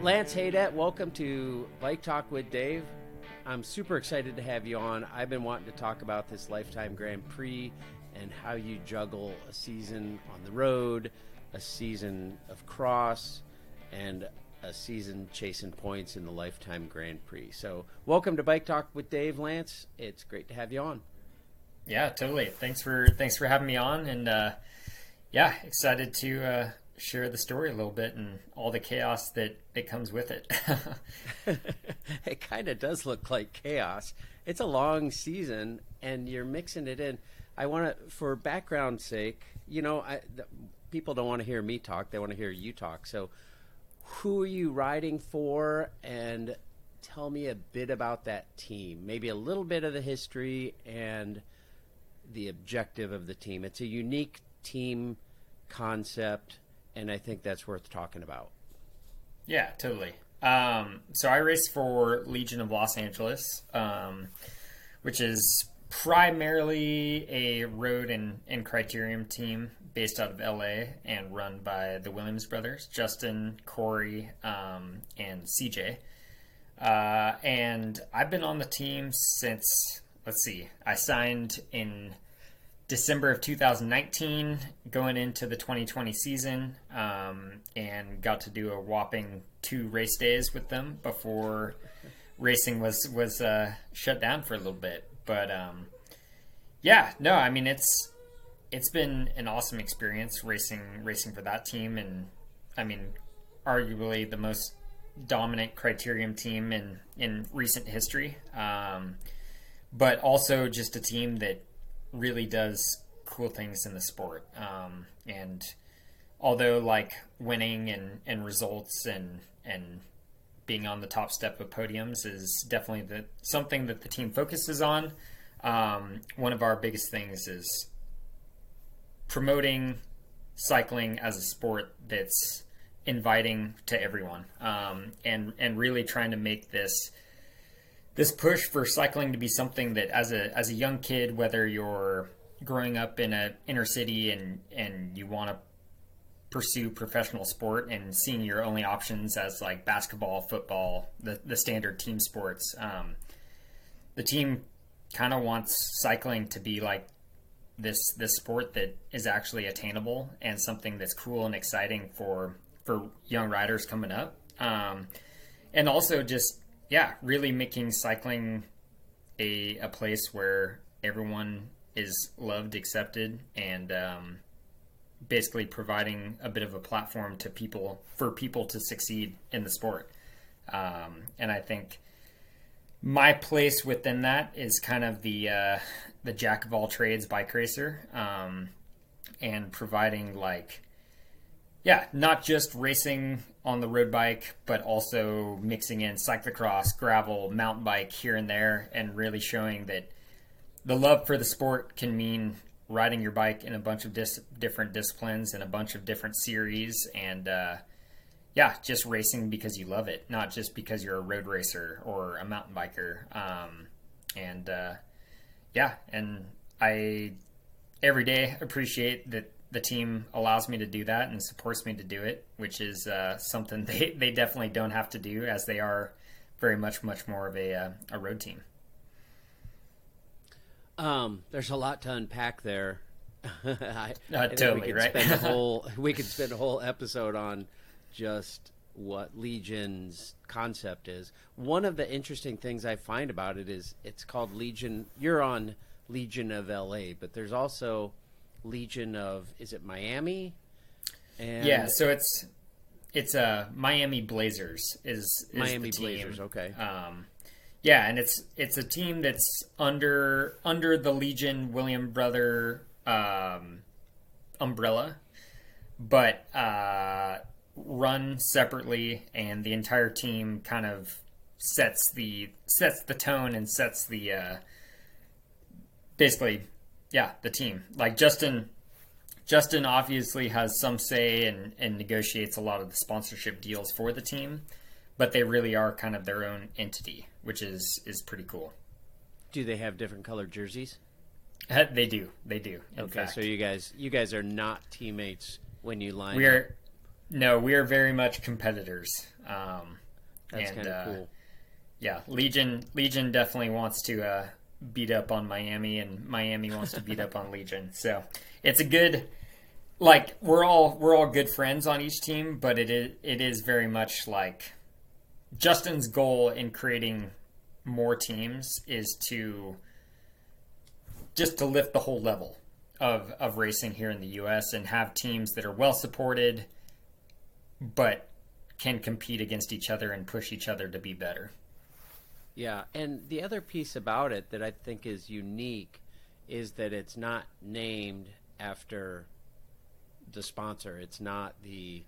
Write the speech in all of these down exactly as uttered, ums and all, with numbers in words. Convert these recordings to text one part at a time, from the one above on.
Lance Haidet, welcome to Bike Talk with Dave. I'm super excited to have you on. I've been wanting to talk about this Lifetime Grand Prix and how you juggle a season on the road, a season of cross, and a season chasing points in the Lifetime Grand Prix. So welcome to Bike Talk with Dave, Lance. It's great to have you on. Yeah, totally. Thanks for thanks for having me on. And uh, yeah, excited to uh, share the story a little bit and all the chaos that it comes with it. It kind of does look like chaos. It's a long season and you're mixing it in. I want to, for background's sake, you know, I, the, people don't want to hear me talk. They want to hear you talk. So who are you riding for? And tell me a bit about that team, maybe a little bit of the history and the objective of the team. It's a unique team concept, and I think that's worth talking about. Yeah, totally. Um, so I race for Legion of Los Angeles, um, which is primarily a road and, and criterium team based out of L A and run by the Williams brothers, Justin, Cory, um, and C J. Uh, and I've been on the team since, let's see, I signed in December of two thousand nineteen, going into the twenty twenty season, um, and got to do a whopping two race days with them before racing was was uh, shut down for a little bit. But um, yeah, no, I mean it's it's been an awesome experience racing racing for that team, and I mean arguably the most dominant criterium team in in recent history, um, but also just a team that really does cool things in the sport. Um, and although like winning and, and results and, and being on the top step of podiums is definitely the, something that the team focuses on. Um, one of our biggest things is promoting cycling as a sport that's inviting to everyone. Um, and, and really trying to make this This push for cycling to be something that as a as a young kid, whether you're growing up in an inner city and, and you want to pursue professional sport and seeing your only options as like basketball, football, the, the standard team sports, um, the team kind of wants cycling to be like this this sport that is actually attainable and something that's cool and exciting for, for young riders coming up. Um, and also just... Yeah, really making cycling a a place where everyone is loved, accepted, and um, basically providing a bit of a platform to people for people to succeed in the sport. Um, and I think my place within that is kind of the uh, the jack of all trades bike racer, um, and providing like. Yeah, not just racing on the road bike, but also mixing in cyclocross, gravel, mountain bike here and there, and really showing that the love for the sport can mean riding your bike in a bunch of dis- different disciplines and a bunch of different series. And uh, yeah, just racing because you love it, not just because you're a road racer or a mountain biker. Um, and uh, yeah, and I every day appreciate that the team allows me to do that and supports me to do it, which is uh, something they, they definitely don't have to do, as they are very much, much more of a uh, a road team. Um, there's a lot to unpack there. I, uh, I totally, we could right? spend a whole, we could spend a whole episode on just what Legion's concept is. One of the interesting things I find about it is it's called Legion. You're on Legion of L A, but there's also Legion of, is it Miami? And yeah, so it's it's uh Miami Blazers is, is Miami Blazers, okay. Um, yeah, and it's it's a team that's under under the Legion William brother um, umbrella, but uh, run separately, and the entire team kind of sets the sets the tone and sets the uh, basically. Yeah, the team. Like Justin, Justin obviously has some say and, and negotiates a lot of the sponsorship deals for the team, but they really are kind of their own entity, which is, is pretty cool. Do they have different colored jerseys? Uh, they do. They do. Okay, fact. So you guys, you guys are not teammates when you line. We are. Up. No, we are very much competitors. Um, That's kind of uh, cool. Yeah, Legion Legion definitely wants to uh, beat up on Miami, and Miami wants to beat up on Legion. So it's a good, like, we're all we're all good friends on each team, but it is it is very much like Justin's goal in creating more teams is to just to lift the whole level of of racing here in the U S and have teams that are well supported, but can compete against each other and push each other to be better. Yeah, and the other piece about it that I think is unique is that it's not named after the sponsor. It's not the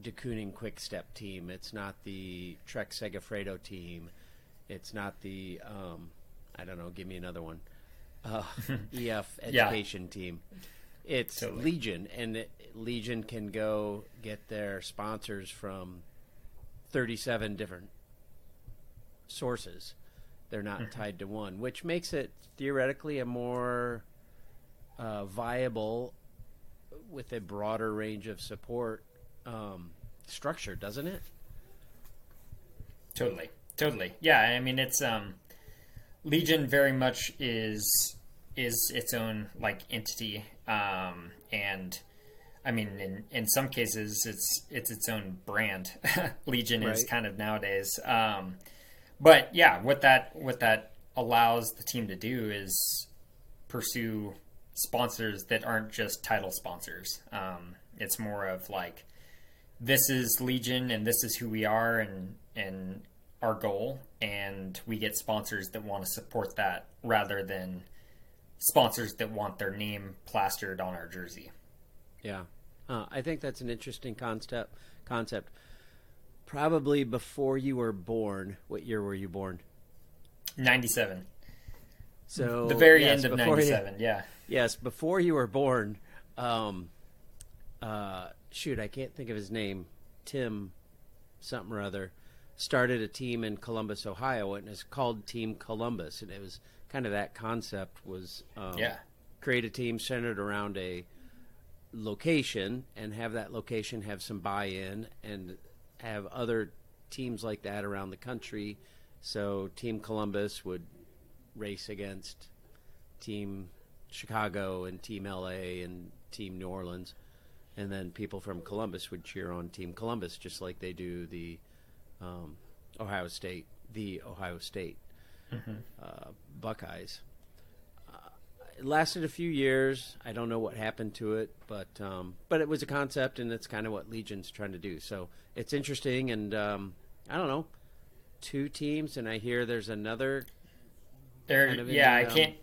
de Kooning Quick Step team. It's not the Trek Segafredo team. It's not the, um, I don't know, give me another one, uh, E F education yeah. team. It's totally. Legion, and it, Legion can go get their sponsors from thirty-seven different sources. They're not mm-hmm. tied to one, which makes it theoretically a more uh, viable, with a broader range of support um, structure, doesn't it? Totally, totally. Yeah, I mean, it's um, Legion very much is is its own like entity. Um, and I mean, in, in some cases it's, it's its own brand. Legion right. is kind of nowadays. Um, but yeah, what that, what that allows the team to do is pursue sponsors that aren't just title sponsors. Um, it's more of like, this is Legion and this is who we are and, and our goal. And we get sponsors that want to support that rather than sponsors that want their name plastered on our jersey. Yeah. Uh, I think that's an interesting concept concept. Probably before you were born. What year were you born? ninety-seven. So the very yes, end of ninety-seven. You, yeah. Yes. Before you were born. Um, uh, shoot. I can't think of his name. Tim something or other started a team in Columbus, Ohio, and it's called Team Columbus. And it was kind of that concept was um, yeah. create a team centered around a location and have that location have some buy-in and have other teams like that around the country. So Team Columbus would race against Team Chicago and Team L A and Team New Orleans. And then people from Columbus would cheer on Team Columbus, just like they do the um, Ohio State, the Ohio State. Mm-hmm. Uh, Buckeyes. Uh, it lasted a few years. I don't know what happened to it, but um, but it was a concept, and it's kind of what Legion's trying to do. So it's interesting, and um, I don't know, two teams, and I hear there's another. There, kind of yeah, in, I um, can't,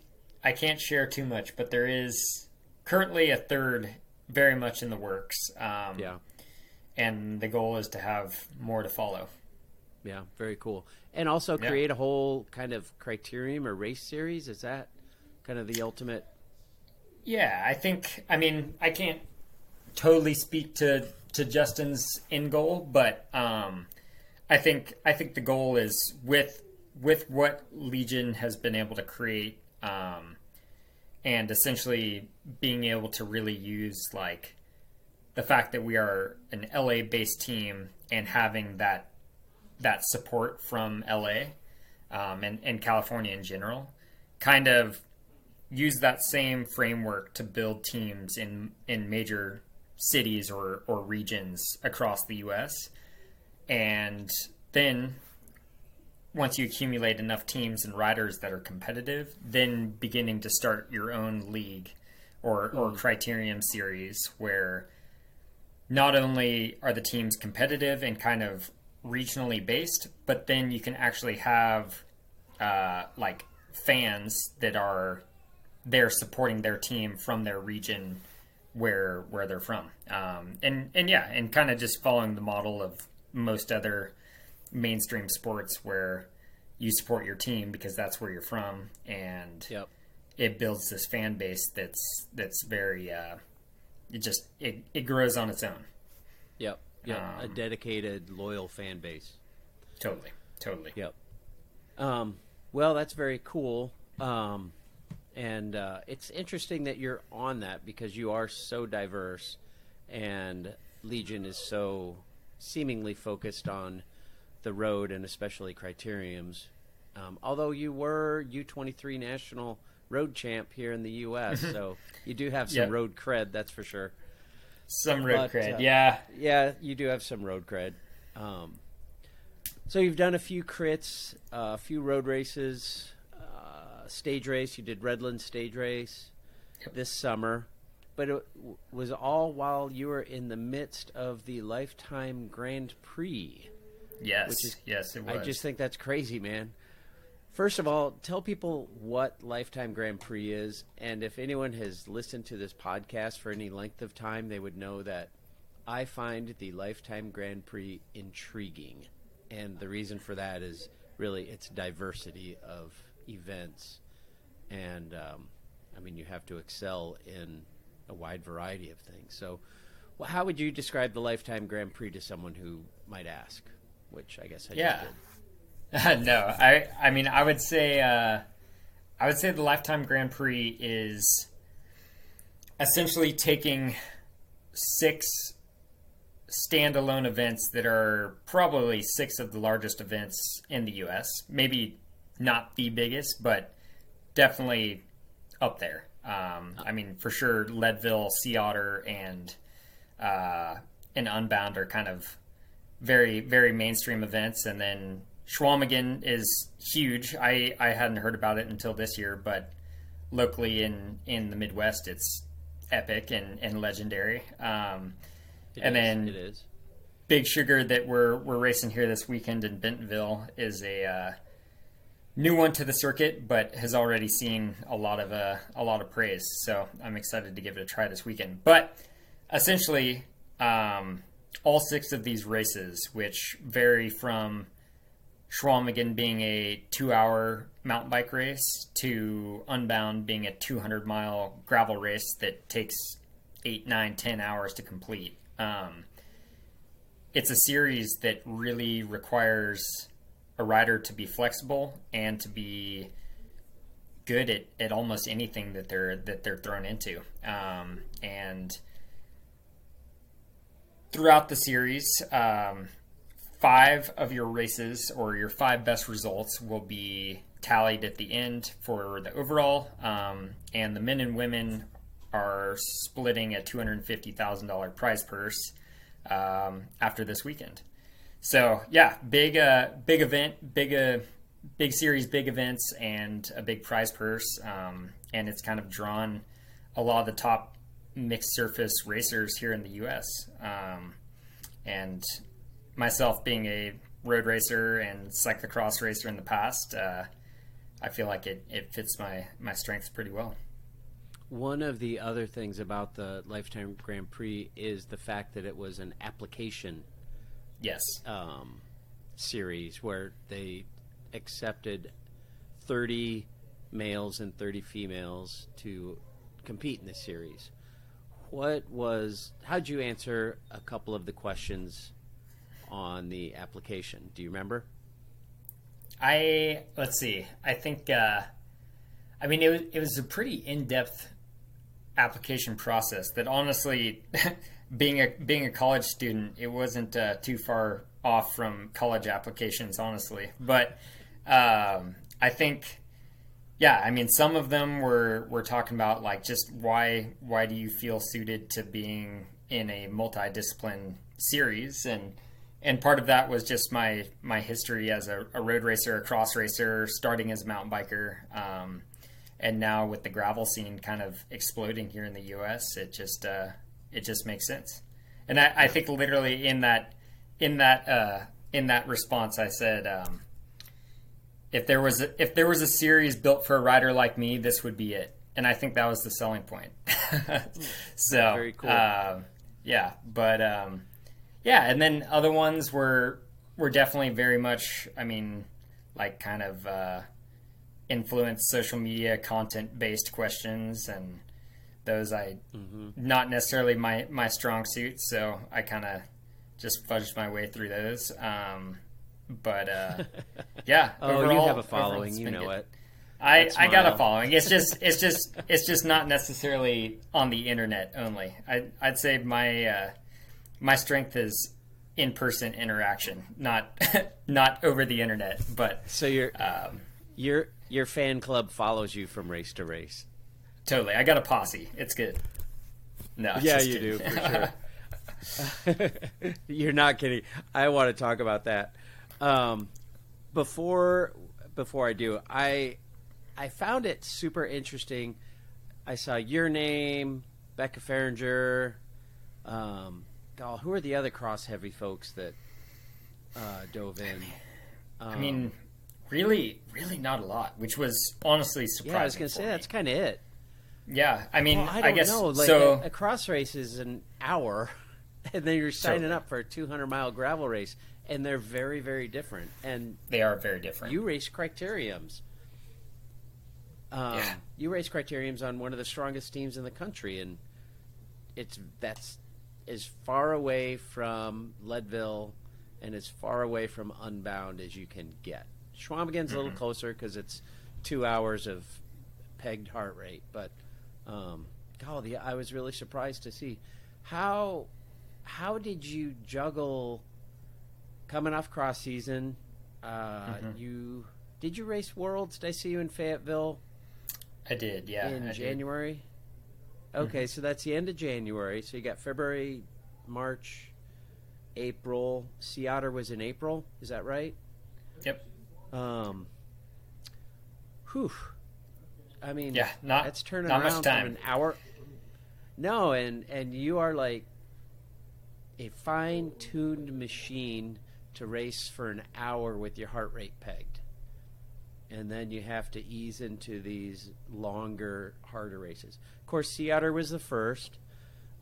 I can't share too much, but there is currently a third, very much in the works. Um, yeah, and the goal is to have more to follow. Yeah, very cool. And also create yeah. a whole kind of criterium or race series. Is that kind of the ultimate? Yeah, I think, I mean, I can't totally speak to, to Justin's end goal, but um, I think I think the goal is with with what Legion has been able to create um, and essentially being able to really use like the fact that we are an L A-based team and having that that support from L A um, and, and California in general, kind of use that same framework to build teams in, in major cities or, or regions across the U S. And then once you accumulate enough teams and riders that are competitive, then beginning to start your own league or, mm. or criterium series where not only are the teams competitive and kind of regionally based, but then you can actually have uh, like fans that are there supporting their team from their region where where they're from. Um, and, and yeah, and kind of just following the model of most other mainstream sports where you support your team because that's where you're from. And yep. it builds this fan base that's that's very, uh, it just, it, it grows on its own. Yep. Yeah, um, a dedicated, loyal fan base. Totally, totally. Yep. Um, well, that's very cool, um, and uh, it's interesting that you're on that because you are so diverse, and Legion is so seemingly focused on the road and especially criteriums. Um, although you were U twenty-three national road champ here in the U S, so you do have some yep. road cred, that's for sure. Some road but, cred, uh, yeah. Yeah, you do have some road cred. Um, so you've done a few crits, a uh, few road races, uh, stage race. You did Redlands stage race yep. this summer. But it w- was all while you were in the midst of the Lifetime Grand Prix. Yes, which is, yes, it was. I just think that's crazy, man. First of all, tell people what Lifetime Grand Prix is, and if anyone has listened to this podcast for any length of time, they would know that I find the Lifetime Grand Prix intriguing. And the reason for that is really its diversity of events. And, um, I mean, you have to excel in a wide variety of things. So well, how would you describe the Lifetime Grand Prix to someone who might ask? Which I guess I yeah. just did. No, I, I mean, I would say, uh, I would say the Lifetime Grand Prix is essentially taking six standalone events that are probably six of the largest events in the U S, maybe not the biggest, but definitely up there. Um, I mean, for sure, Leadville, Sea Otter, and, uh, and Unbound are kind of very, very mainstream events. And then Chequamegon is huge. I, I hadn't heard about it until this year, but locally in, in the Midwest, it's epic and, and legendary. Um, it and is, then it is. Big Sugar that we're we're racing here this weekend in Bentonville is a uh, new one to the circuit, but has already seen a lot of uh, a lot of praise. So I'm excited to give it a try this weekend. But essentially, um, all six of these races, which vary from Chequamegon being a two-hour mountain bike race to Unbound being a two hundred mile gravel race that takes eight, nine, ten hours to complete. Um, it's a series that really requires a rider to be flexible and to be good at, at almost anything that they're that they're thrown into. Um, and throughout the series, um, five of your races or your five best results will be tallied at the end for the overall. Um, and the men and women are splitting a two hundred fifty thousand dollars prize purse um, after this weekend. So yeah, big, uh, big event, big, uh, big series, big events, and a big prize purse. Um, and it's kind of drawn a lot of the top mixed surface racers here in the U S. Um, and myself being a road racer and cyclocross racer in the past, uh, I feel like it, it fits my, my strengths pretty well. One of the other things about the Lifetime Grand Prix is the fact that it was an application yes, um, series where they accepted thirty males and thirty females to compete in this series. What was, how'd you answer a couple of the questions on the application? Do you remember? I let's see. I think uh, I mean it was it was a pretty in-depth application process that honestly being a being a college student, it wasn't uh, too far off from college applications, honestly. But um, I think yeah, I mean some of them were were talking about like just why why do you feel suited to being in a multidiscipline series, and And part of that was just my my history as a, a road racer, a cross racer, starting as a mountain biker, um, and now with the gravel scene kind of exploding here in the U S, it just uh, it just makes sense. And I, I think literally in that in that uh, in that response, I said, um, if there was a, if there was a series built for a rider like me, this would be it. And I think that was the selling point. So very cool. um, yeah, but. Um, Yeah, and then other ones were were definitely very much, I mean, like kind of uh, influence social media content based questions, and those I mm-hmm. not necessarily my, my strong suit, so I kind of just fudged my way through those. Um, but uh, yeah, oh, overall, you have a following, you know it. I, I got a following. It's just it's just it's just not necessarily on the internet only. I I'd say my. Uh, my strength is in-person interaction, not not over the internet. But so your um, your your fan club follows you from race to race. Totally, I got a posse. It's good. No, yeah, you kidding. do for sure. You're not kidding. I want to talk about that. Um, before before I do, I I found it super interesting. I saw your name, Becca Farringer. Um, oh, who are the other cross heavy folks that uh, dove in? Um, I mean, really, really not a lot, which was honestly surprising. Yeah, I was going to say me. that's kind of it. Yeah, I mean, well, I, don't I guess know. Like, so. A, a cross race is an hour, and then you're signing so, up for a two hundred mile gravel race, and they're very, very different. And they are very different. You race criteriums. Um, yeah. You race criteriums on one of the strongest teams in the country, and it's that's as far away from Leadville and as far away from Unbound as you can get. Chequamegon's mm-hmm. a little closer because it's two hours of pegged heart rate, but um, God, the, I was really surprised to see how how did you juggle coming off cross season? Uh, mm-hmm. You did you race Worlds? Did I see you in Fayetteville? I did, yeah. In I January? Did. Okay, so that's the end of January. So you got February, March, April. Sea Otter was in April. Is that right? Yep. Um. Whew. I mean, yeah, not, that's turning not around much time. From an hour. No, and, and you are like a fine-tuned machine to race for an hour with your heart rate pegged. And then you have to ease into these longer, harder races. Of course, Sea Otter was the first.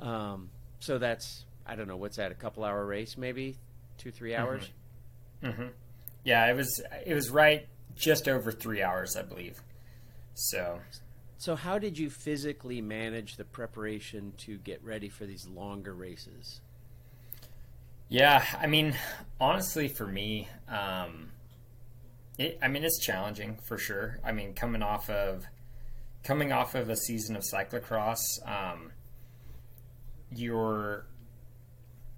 Um, so that's, I don't know, what's that, a couple-hour race maybe? Two, three hours? Mm-hmm. Mm-hmm. Yeah, it was, it was right just over three hours, I believe. So so how did you physically manage the preparation to get ready for these longer races? Yeah, I mean, honestly, for me, um, It, I mean, it's challenging for sure. I mean, coming off of coming off of a season of cyclocross, um, you're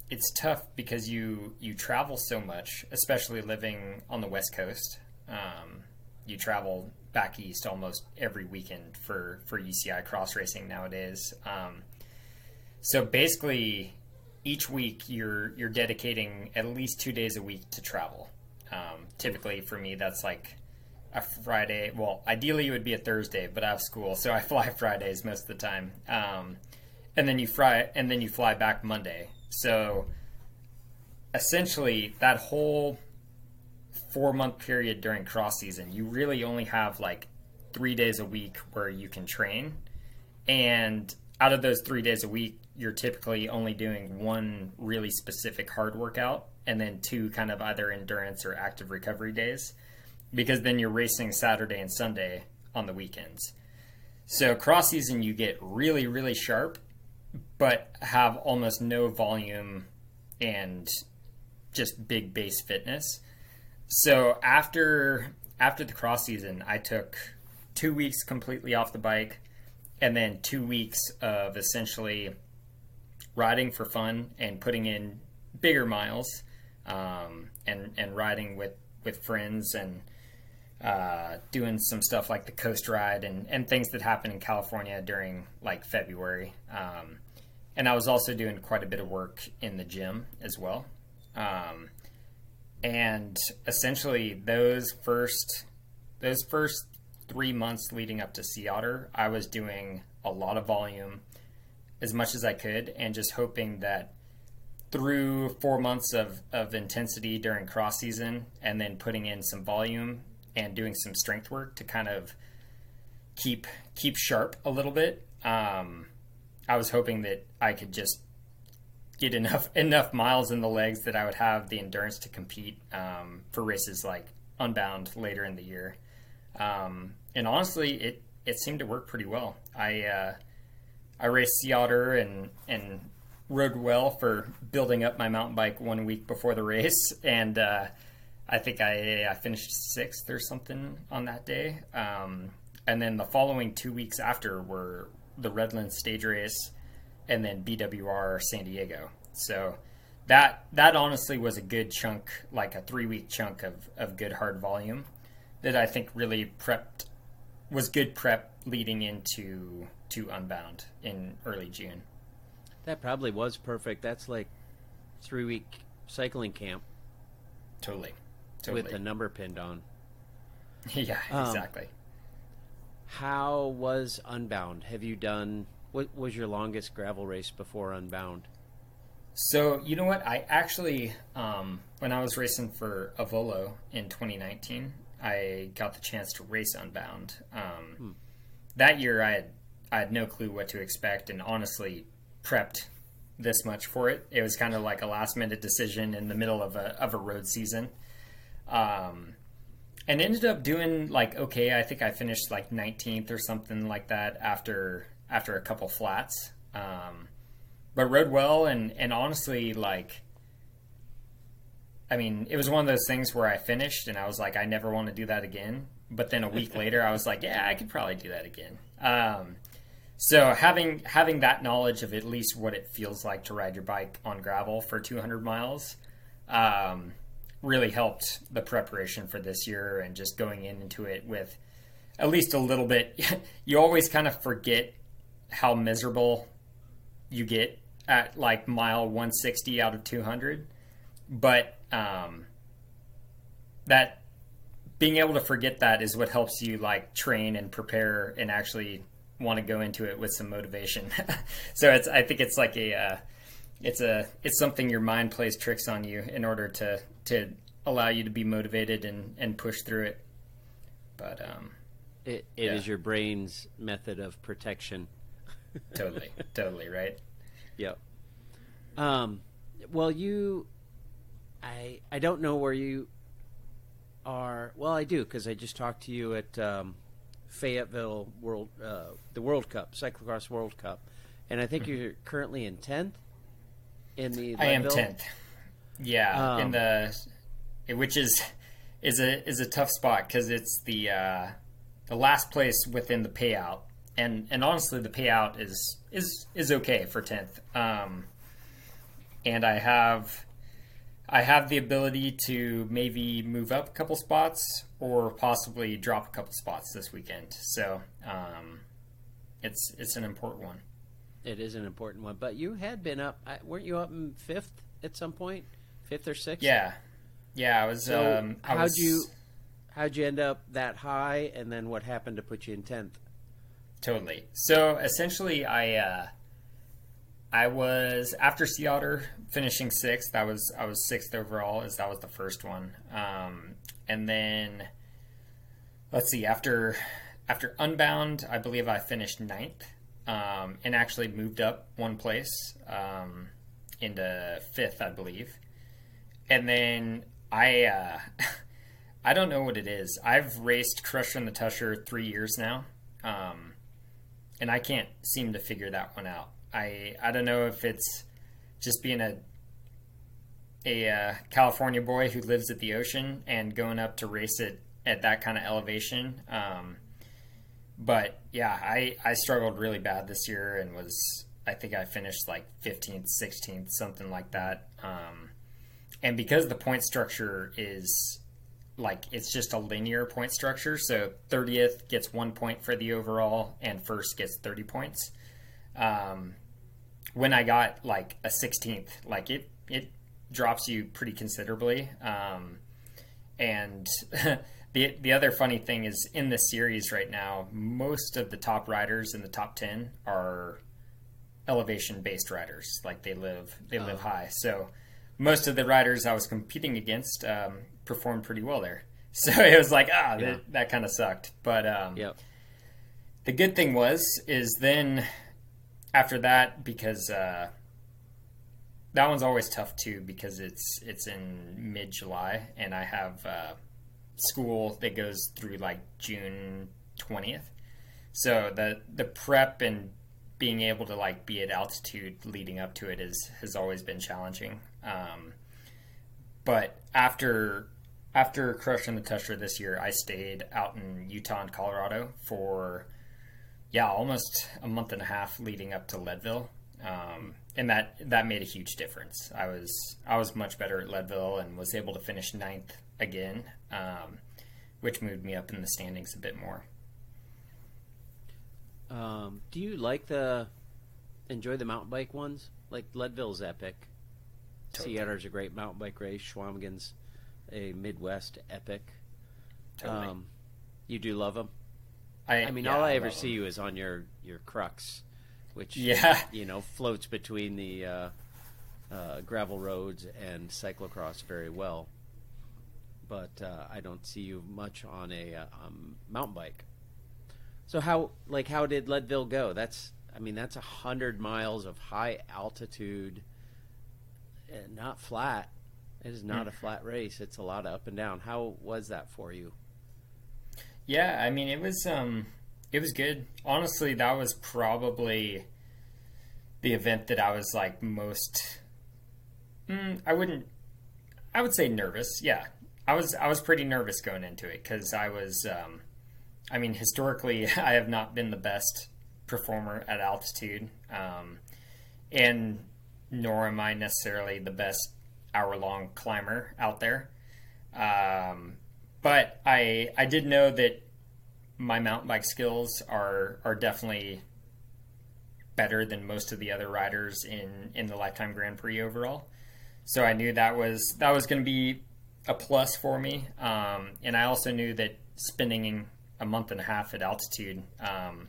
it's tough because you you travel so much, especially living on the West Coast. Um, you travel back east almost every weekend for for U C I cross racing nowadays. Um, so basically, each week you're you're dedicating at least two days a week to travel. Um, typically for me, that's like a Friday. Well, ideally it would be a Thursday, but I have school, so I fly Fridays most of the time. Um, and then you fly, and then you fly back Monday. So essentially, that whole four-month period during cross season, you really only have like three days a week where you can train. And out of those three days a week, you're typically only doing one really specific hard workout, and then two kind of either endurance or active recovery days, because then you're racing Saturday and Sunday on the weekends. So cross season, you get really, really sharp, but have almost no volume and just big base fitness. So after, after the cross season, I took two weeks completely off the bike, and then two weeks of essentially riding for fun and putting in bigger miles, Um, and, and riding with, with friends and uh, doing some stuff like the coast ride and, and things that happen in California during like February. Um, and I was also doing quite a bit of work in the gym as well. Um, and essentially those first, those first three months leading up to Sea Otter, I was doing a lot of volume as much as I could, and just hoping that through four months of, of intensity during cross season, and then putting in some volume and doing some strength work to kind of keep keep sharp a little bit. Um, I was hoping that I could just get enough enough miles in the legs that I would have the endurance to compete um, for races like Unbound later in the year. Um, and honestly, it, it seemed to work pretty well. I uh, I raced Sea Otter and and. rode well for building up my mountain bike one week before the race, and uh, I think I, I finished sixth or something on that day. Um, and then the following two weeks after were the Redlands stage race, and then B W R San Diego. So that that honestly was a good chunk, like a three-week chunk of, of good hard volume that I think really prepped, was good prep leading into to Unbound in early June. That probably was perfect. That's like three-week cycling camp. Totally. Totally. With the number pinned on. Yeah, exactly. Um, how was Unbound? Have you done, what was your longest gravel race before Unbound? So, you know what? I actually, um, when I was racing for Avolo in twenty nineteen, I got the chance to race Unbound. Um, hmm. That year, I had I had no clue what to expect, and honestly prepped this much for it. It was kind of like a last-minute decision in the middle of a of a road season. Um, and ended up doing, like, okay, I think I finished, like, nineteenth or something like that after after a couple flats. Um, but rode well, and, and honestly, like, I mean, it was one of those things where I finished, and I was like, I never want to do that again. But then a week later, I was like, yeah, I could probably do that again. Um, so having having that knowledge of at least what it feels like to ride your bike on gravel for two hundred miles um, really helped the preparation for this year, and just going in into it with at least a little bit. You always kind of forget how miserable you get at like mile one sixty out of two hundred. But um, that being able to forget that is what helps you like train and prepare and actually want to go into it with some motivation. So it's, I think it's like a, uh, it's a, it's something your mind plays tricks on you in order to, to allow you to be motivated and, and push through it. But um, it, it yeah. is your brain's method of protection. Totally. Totally. Right. Yep. Um, well, you, I, I don't know where you are. Well, I do, because I just talked to you at um, Fayetteville World, uh, the World Cup, Cyclocross World Cup, and I think mm-hmm. you're currently in tenth in the. I Leadville. am tenth. Yeah, um, in the, which is is a is a tough spot, because it's the uh, the last place within the payout, and and honestly the payout is is is okay for tenth. Um, and I have. I have the ability to maybe move up a couple spots or possibly drop a couple spots this weekend. So um, it's it's an important one. It is an important one. But you had been up, weren't you up in fifth at some point? Fifth or sixth? Yeah. Yeah, I was. So um, I how'd, was... You, how'd you end up that high, and then what happened to put you in tenth? Totally. So essentially I... Uh, I was, after Sea Otter finishing sixth, that was, I was sixth overall, as that was the first one. Um, and then, let's see, after after Unbound, I believe I finished ninth, um, and actually moved up one place um, into fifth, I believe. And then I, uh, I don't know what it is. I've raced Crusher and the Tusher three years now, um, and I can't seem to figure that one out. I, I don't know if it's just being a a uh, California boy who lives at the ocean and going up to race it at that kind of elevation. Um, but yeah, I, I struggled really bad this year, and was, I think I finished like fifteenth, sixteenth, something like that. Um, and because the point structure is like, it's just a linear point structure. So thirtieth gets one point for the overall, and first gets thirty points. Um, when I got like a sixteenth, like it, it drops you pretty considerably. Um, and the, the other funny thing is, in this series right now, most of the top riders in the top ten are elevation based riders. Like they live, they live oh. high. So most of the riders I was competing against, um, performed pretty well there. So it was like, ah, yeah. that, that kind of sucked. But, um, yep. the good thing was, is then after that, because uh, that one's always tough too, because it's it's in mid-July, and I have uh, school that goes through like June twentieth. So the the prep and being able to like be at altitude leading up to it is has always been challenging. Um, but after after Crushing the Tusher this year, I stayed out in Utah and Colorado for. Yeah, almost a month and a half leading up to Leadville, Um, and that, that made a huge difference. I was, I was much better at Leadville and was able to finish ninth again, um, which moved me up in the standings a bit more. Um, do you like the, enjoy the mountain bike ones? Like Leadville's epic. Totally. Sea Otter's a great mountain bike race. Chequamegon's a Midwest epic. Totally. Um, you do love them? I, I mean, yeah, all I, I ever see them. You is on your, your crux, which, yeah. you know, floats between the uh, uh, gravel roads and cyclocross very well. But uh, I don't see you much on a uh, um, mountain bike. So how, like, how did Leadville go? That's, I mean, that's one hundred miles of high altitude and not flat. It is not mm. a flat race. It's a lot of up and down. How was that for you? Yeah, I mean, it was um, it was good. Honestly, that was probably the event that I was like most. Mm, I wouldn't. I would say nervous. Yeah, I was. I was pretty nervous going into it because I was. Um, I mean, historically, I have not been the best performer at altitude, um, and nor am I necessarily the best hour-long climber out there. Um, But I I did know that my mountain bike skills are are definitely better than most of the other riders in, in the Lifetime Grand Prix overall. So I knew that was that was going to be a plus for me. Um, and I also knew that spending a month and a half at altitude um,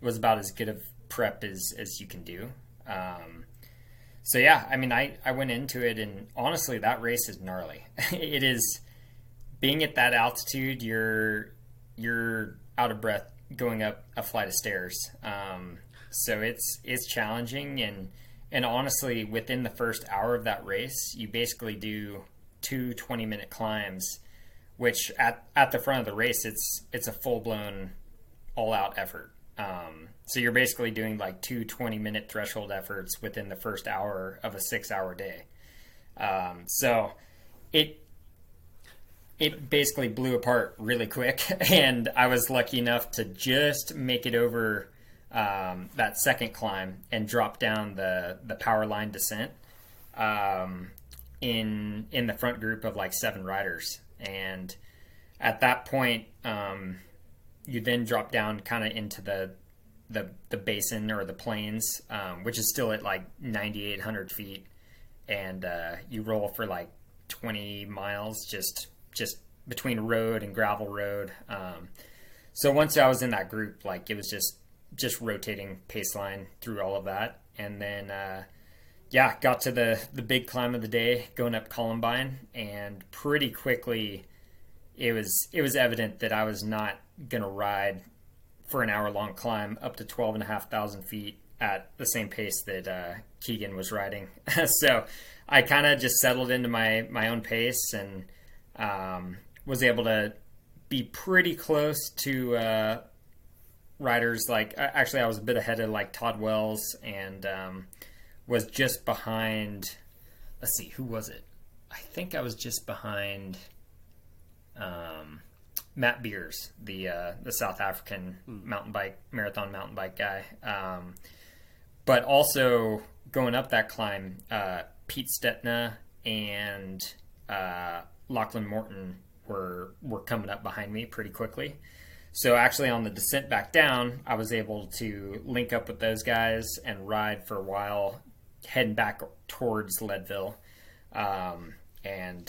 was about as good of prep as, as you can do. Um, so yeah, I mean, I, I went into it, and honestly, that race is gnarly. It is... Being at that altitude, you're you're out of breath going up a flight of stairs. Um, so it's it's challenging, and and honestly, within the first hour of that race, you basically do two twenty-minute climbs, which at, at the front of the race, it's it's a full-blown, all-out effort. Um, so you're basically doing like two twenty-minute threshold efforts within the first hour of a six-hour day. Um, so it... It basically blew apart really quick, and I was lucky enough to just make it over um, that second climb and drop down the, the power line descent um, in in the front group of like seven riders. And at that point, um, you then drop down kind of into the, the the basin or the plains, um, which is still at like ninety-eight hundred feet, and uh, you roll for like twenty miles just... just between road and gravel road. Um, so once I was in that group, like it was just, just rotating pace line through all of that. And then, uh, yeah, got to the, the big climb of the day going up Columbine, and pretty quickly it was, it was evident that I was not going to ride for an hour long climb up to twelve and a half thousand feet at the same pace that, uh, Keegan was riding. So I kind of just settled into my, my own pace, and, Um, was able to be pretty close to uh, riders like, actually I was a bit ahead of like Todd Wells, and um, was just behind, let's see, who was it? I think I was just behind um, Matt Beers, the uh, the South African mm. mountain bike, marathon mountain bike guy. Um, but also going up that climb, uh, Pete Stetina and... Uh, Lachlan Morton were were coming up behind me pretty quickly. So actually on the descent back down, I was able to link up with those guys and ride for a while, heading back towards Leadville. Um, and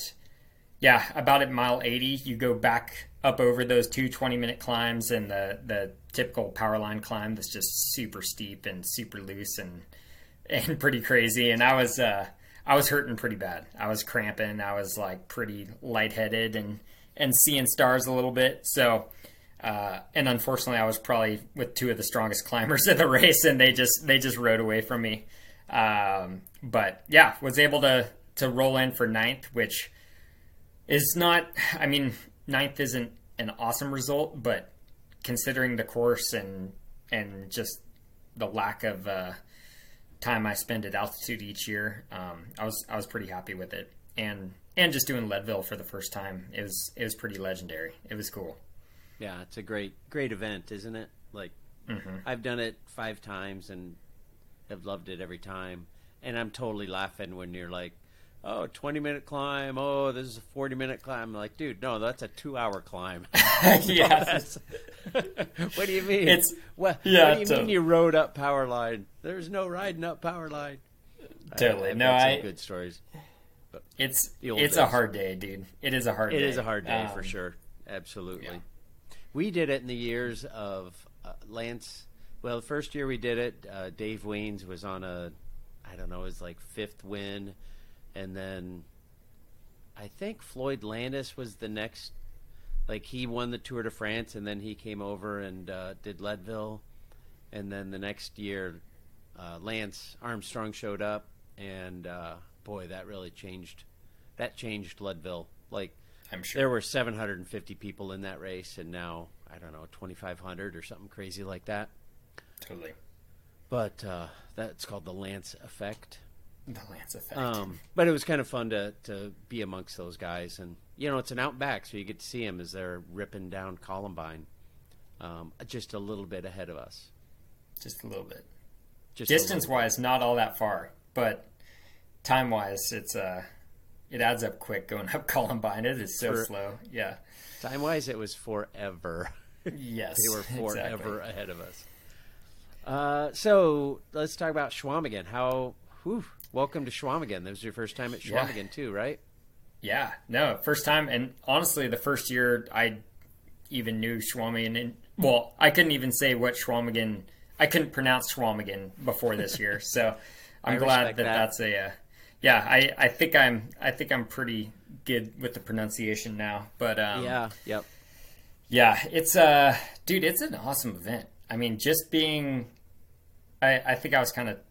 yeah, about at mile eighty, you go back up over those two twenty-minute climbs and the, the typical power line climb that's just super steep and super loose and and pretty crazy. And I was... Uh, I was hurting pretty bad. I was cramping. I was like pretty lightheaded and, and seeing stars a little bit. So, uh, and unfortunately I was probably with two of the strongest climbers in the race, and they just, they just rode away from me. Um, but yeah, was able to, to roll in for ninth, which is not, I mean, ninth isn't an awesome result, but considering the course and, and just the lack of, uh, time I spend at altitude each year, um, I was I was pretty happy with it, and and just doing Leadville for the first time, it was it was pretty legendary. It was cool. Yeah, it's a great great event, isn't it? Like, mm-hmm. I've done it five times, and have loved it every time. And I'm totally laughing when you're like, oh, twenty-minute climb. Oh, this is a forty-minute climb. I'm like, dude, no, that's a two-hour climb. Yes. What do you mean? It's well, yeah, what do you so... mean you rode up power line? There's no riding up power line. Totally. I, I've no, I... some good stories. But it's it's days. a hard day, dude. It is a hard it day. It is a hard day um, for sure. Absolutely. Yeah. We did it in the years of uh, Lance. Well, the first year we did it, uh, Dave Weens was on a, I don't know, his like fifth win. And then I think Floyd Landis was the next, like he won the Tour de France, and then he came over and uh, did Leadville. And then the next year, uh, Lance Armstrong showed up, and uh, boy, that really changed. That changed Leadville. Like, I'm sure there were seven hundred fifty people in that race, and now, I don't know, twenty-five hundred or something crazy like that. Totally. But uh, that's called the Lance effect. The Lance effect. Um, but it was kind of fun to, to be amongst those guys. And, you know, it's an outback, so you get to see them as they're ripping down Columbine um, just a little bit ahead of us. Just a little bit. Just distance-wise, not all that far. But time-wise, it's uh, it adds up quick going up Columbine. It is so For, slow. Yeah. Time-wise, it was forever. Yes, they were forever exactly. ahead of us. Uh, so let's talk about Chequamegon. How... Whew. Welcome to Chequamegon. That was your first time at Chequamegon yeah. too, right? Yeah. No, first time. And honestly, the first year I even knew Chequamegon. And, well, I couldn't even say what Chequamegon – I couldn't pronounce Chequamegon before this year. So I'm glad that, that that's a uh, – yeah, I, I think I'm I think I'm pretty good with the pronunciation now. But um, yeah, yep. Yeah, it's uh, – dude, it's an awesome event. I mean, just being I, – I think I was kind of –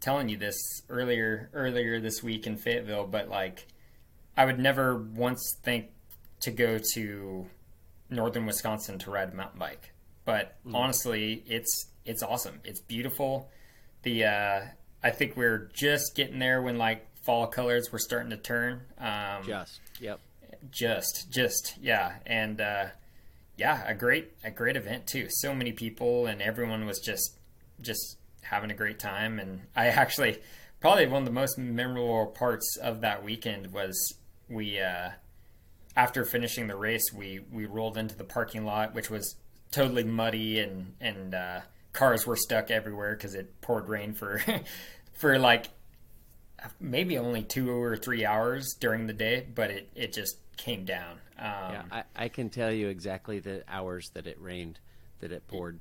telling you this earlier earlier this week in Fayetteville, but like I would never once think to go to northern Wisconsin to ride a mountain bike, but mm-hmm. honestly it's it's awesome. It's beautiful. The uh I think we're just getting there when like fall colors were starting to turn, um just yep just just yeah and uh yeah a great a great event too. So many people, and everyone was just just having a great time. And I actually probably one of the most memorable parts of that weekend was we uh after finishing the race we we rolled into the parking lot, which was totally muddy, and and uh cars were stuck everywhere because it poured rain for for like maybe only two or three hours during the day, but it it just came down. um yeah, I, I can tell you exactly the hours that it rained, that it poured.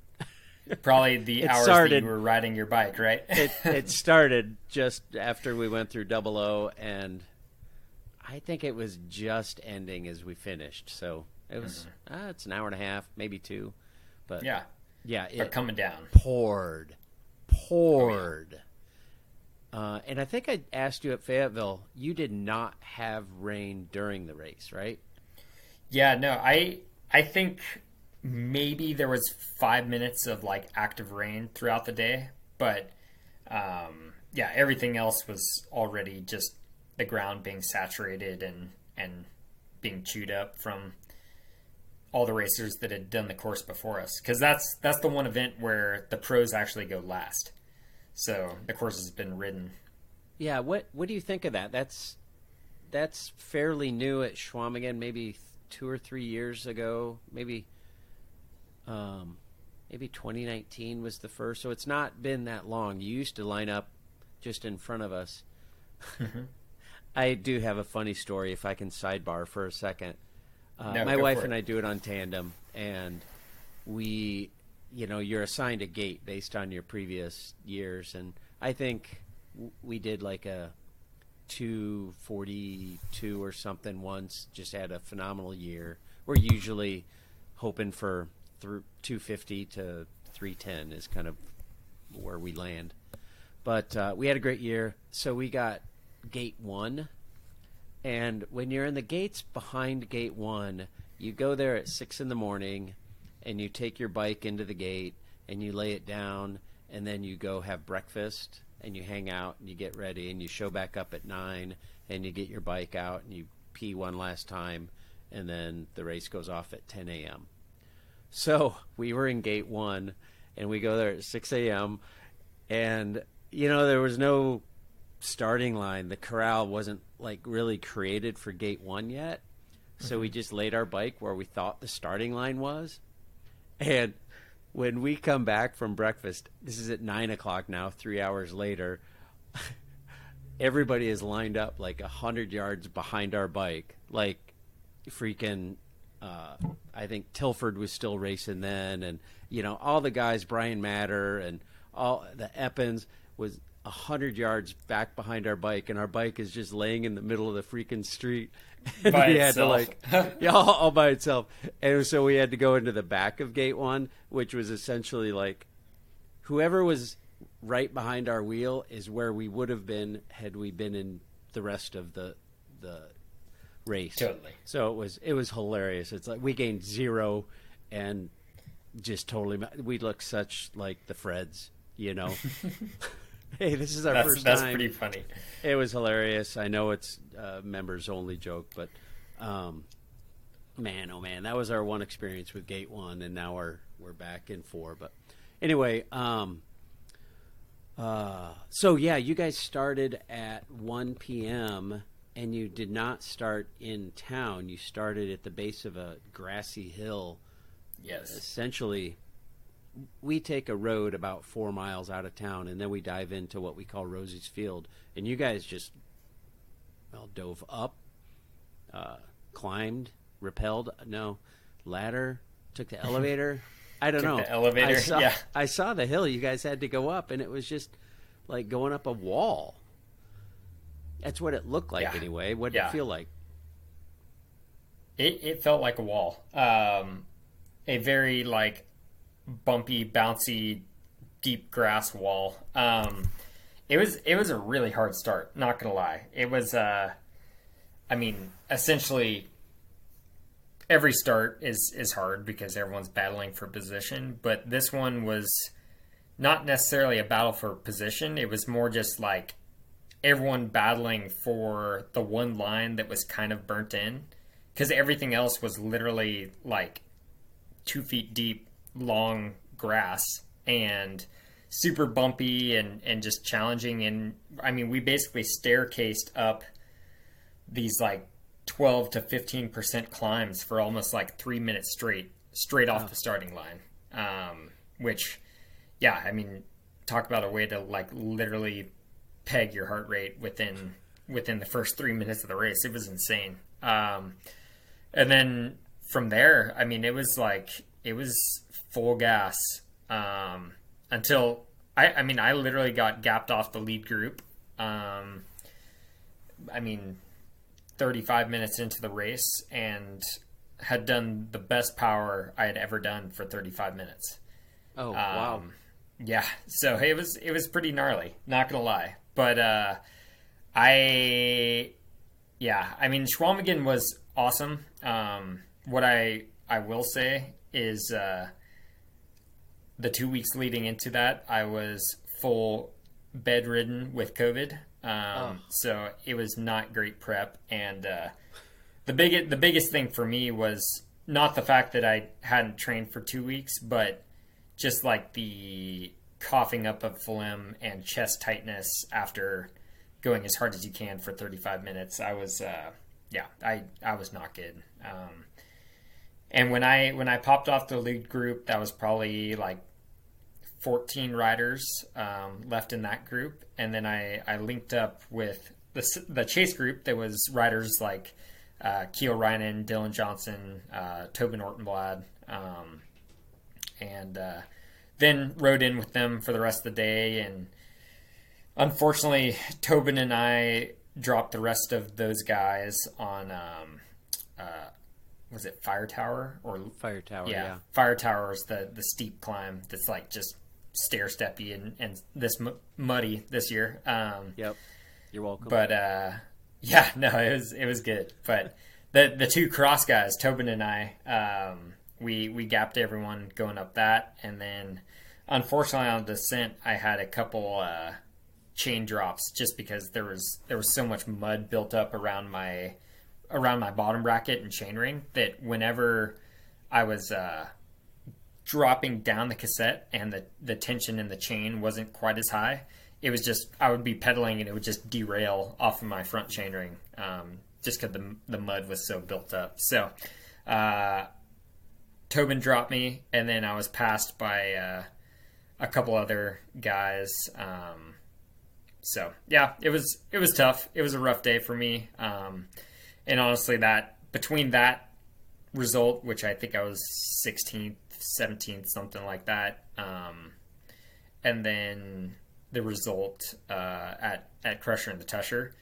Probably the it hours started, that you were riding your bike, right? it, it started just after we went through Double O, and I think it was just ending as we finished. So it was mm-hmm. uh, it's an hour and a half, maybe two. But yeah, yeah, it but coming down poured, poured. Oh, yeah. uh, and I think I asked you at Fayetteville, you did not have rain during the race, right? Yeah, no, I I think. Maybe there was five minutes of like active rain throughout the day, but um, yeah, everything else was already just the ground being saturated and, and being chewed up from all the racers that had done the course before us. Cause that's, that's the one event where the pros actually go last. So the course has been ridden. Yeah. What, what do you think of that? That's, that's fairly new at Chequamegon, maybe two or three years ago, maybe Um, maybe twenty nineteen was the first, so it's not been that long. You used to line up just in front of us. Mm-hmm. I do have a funny story, if I can sidebar for a second. Uh, no, my wife and I do it on Tandem, and we, you know, you're assigned a gait based on your previous years, and I think w- we did like a two forty-two or something once, just had a phenomenal year. We're usually hoping for through two fifty to three ten is kind of where we land, but uh, we had a great year. So we got gate one, and when you're in the gates behind gate one, you go there at six in the morning and you take your bike into the gate and you lay it down, and then you go have breakfast and you hang out and you get ready and you show back up at nine and you get your bike out and you pee one last time, and then the race goes off at ten a.m. So we were in gate one, and we go there at six a.m. and you know, there was no starting line. The corral wasn't like really created for gate one yet. So mm-hmm. we just laid our bike where we thought the starting line was. And when we come back from breakfast, this is at nine o'clock now, three hours later, everybody is lined up like a hundred yards behind our bike. Like freaking, uh, I think Tilford was still racing then. And, you know, all the guys, Brian Matter and all the Eppins was a hundred yards back behind our bike, and our bike is just laying in the middle of the freaking street. And by we itself. Had to like, yeah, all, all by itself. And so we had to go into the back of gate one, which was essentially like whoever was right behind our wheel is where we would have been had we been in the rest of the the race. Totally. So it was it was hilarious. It's like we gained zero and just totally we looked such like the Freds, you know. Hey, this is our that's, first that's time. That's pretty funny. It was hilarious. I know it's a members-only joke, but um, man, oh man, that was our one experience with Gate One, and now we're we're back in four. But anyway, um, uh, so yeah, you guys started at one p.m. and you did not start in town. You started at the base of a grassy hill. Yes, essentially. We take a road about four miles out of town, and then we dive into what we call Rosie's Field. And you guys just, well, dove up, uh, climbed, rappelled, no, ladder, took the elevator. I don't took know. The elevator, I saw, yeah. I saw the hill you guys had to go up, and it was just like going up a wall. That's what it looked like yeah. anyway. What did yeah. it feel like? It, it felt like a wall. Um, a very, like, bumpy, bouncy, deep grass wall. Um, it was it was a really hard start, not gonna lie. It was, uh, I mean, essentially every start is, is hard because everyone's battling for position, but this one was not necessarily a battle for position. It was more just like everyone battling for the one line that was kind of burnt in, because everything else was literally like two feet deep, long grass and super bumpy and and just challenging. And I mean, we basically staircased up these like twelve to fifteen percent climbs for almost like three minutes straight straight off oh. the starting line, um which yeah I mean, talk about a way to like literally peg your heart rate within within the first three minutes of the race. It was insane. Um and then from there, I mean, it was like it was full gas um, until I, I mean, I literally got gapped off the lead group. Um, I mean, thirty-five minutes into the race, and had done the best power I had ever done for thirty-five minutes. Oh, um, wow. Yeah. So it was, it was pretty gnarly, not going to lie. But uh, I, yeah, I mean, Chequamegon was awesome. Um, what I, I will say is, uh, the two weeks leading into that, I was full bedridden with COVID. Um, oh. So it was not great prep. And, uh, the big, the biggest thing for me was not the fact that I hadn't trained for two weeks, but just like the coughing up of phlegm and chest tightness after going as hard as you can for thirty-five minutes. I was, uh, yeah, I, I was not good. Um, And when I when I popped off the lead group, that was probably like fourteen riders um, left in that group. And then I, I linked up with the the chase group. There was riders like uh, Kiel Reijnen, Dylan Johnson, uh, Tobin Ortenblad, um, and uh, then rode in with them for the rest of the day. And unfortunately, Tobin and I dropped the rest of those guys on um, uh, was it Fire Tower or Fire Tower? Yeah, yeah. Fire Tower is the, the steep climb that's like just stair steppy and, and this m- muddy this year. Um, yep, you're welcome. But uh, yeah, no, it was it was good. But the the two cross guys, Tobin and I, um, we we gapped everyone going up that, and then unfortunately on the descent, I had a couple uh, chain drops just because there was there was so much mud built up around my. around my bottom bracket and chain ring that whenever I was uh, dropping down the cassette and the, the tension in the chain wasn't quite as high, it was just, I would be pedaling and it would just derail off of my front chainring, um, just because the, the mud was so built up. So uh, Tobin dropped me, and then I was passed by uh, a couple other guys. Um, so yeah, it was it was tough. It was a rough day for me, um, and honestly, that between that result, which I think I was sixteenth, seventeenth, something like that, um, and then the result uh, at at Crusher and the Tusher,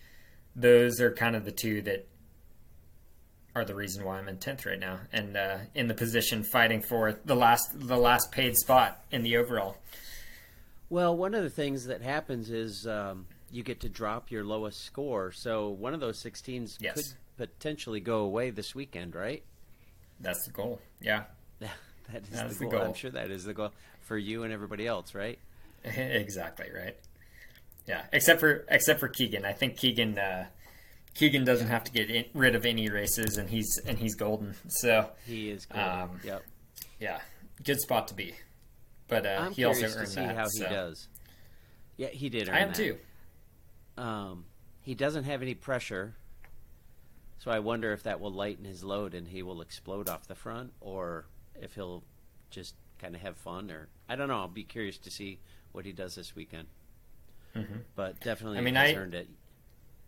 those are kind of the two that are the reason why I'm in tenth right now, and uh, in the position fighting for the last the last paid spot in the overall. Well, one of the things that happens is um, you get to drop your lowest score, so one of those sixteens yes. could potentially go away this weekend, right? That's the goal. Yeah, that is, that the, is goal. the goal. I'm sure that is the goal for you and everybody else, right? Exactly right. Yeah, except for except for Keegan. I think Keegan uh, Keegan doesn't have to get in, rid of any races, and he's and he's golden. So he is golden. Um, yep. Yeah, good spot to be. But uh, I'm he also earned to see that. How so. He does. Yeah, he did. Earn I am that. too. Um, he doesn't have any pressure, so I wonder if that will lighten his load and he will explode off the front, or if he'll just kind of have fun. Or I don't know. I'll be curious to see what he does this weekend. Mm-hmm. But definitely, I mean, I earned it.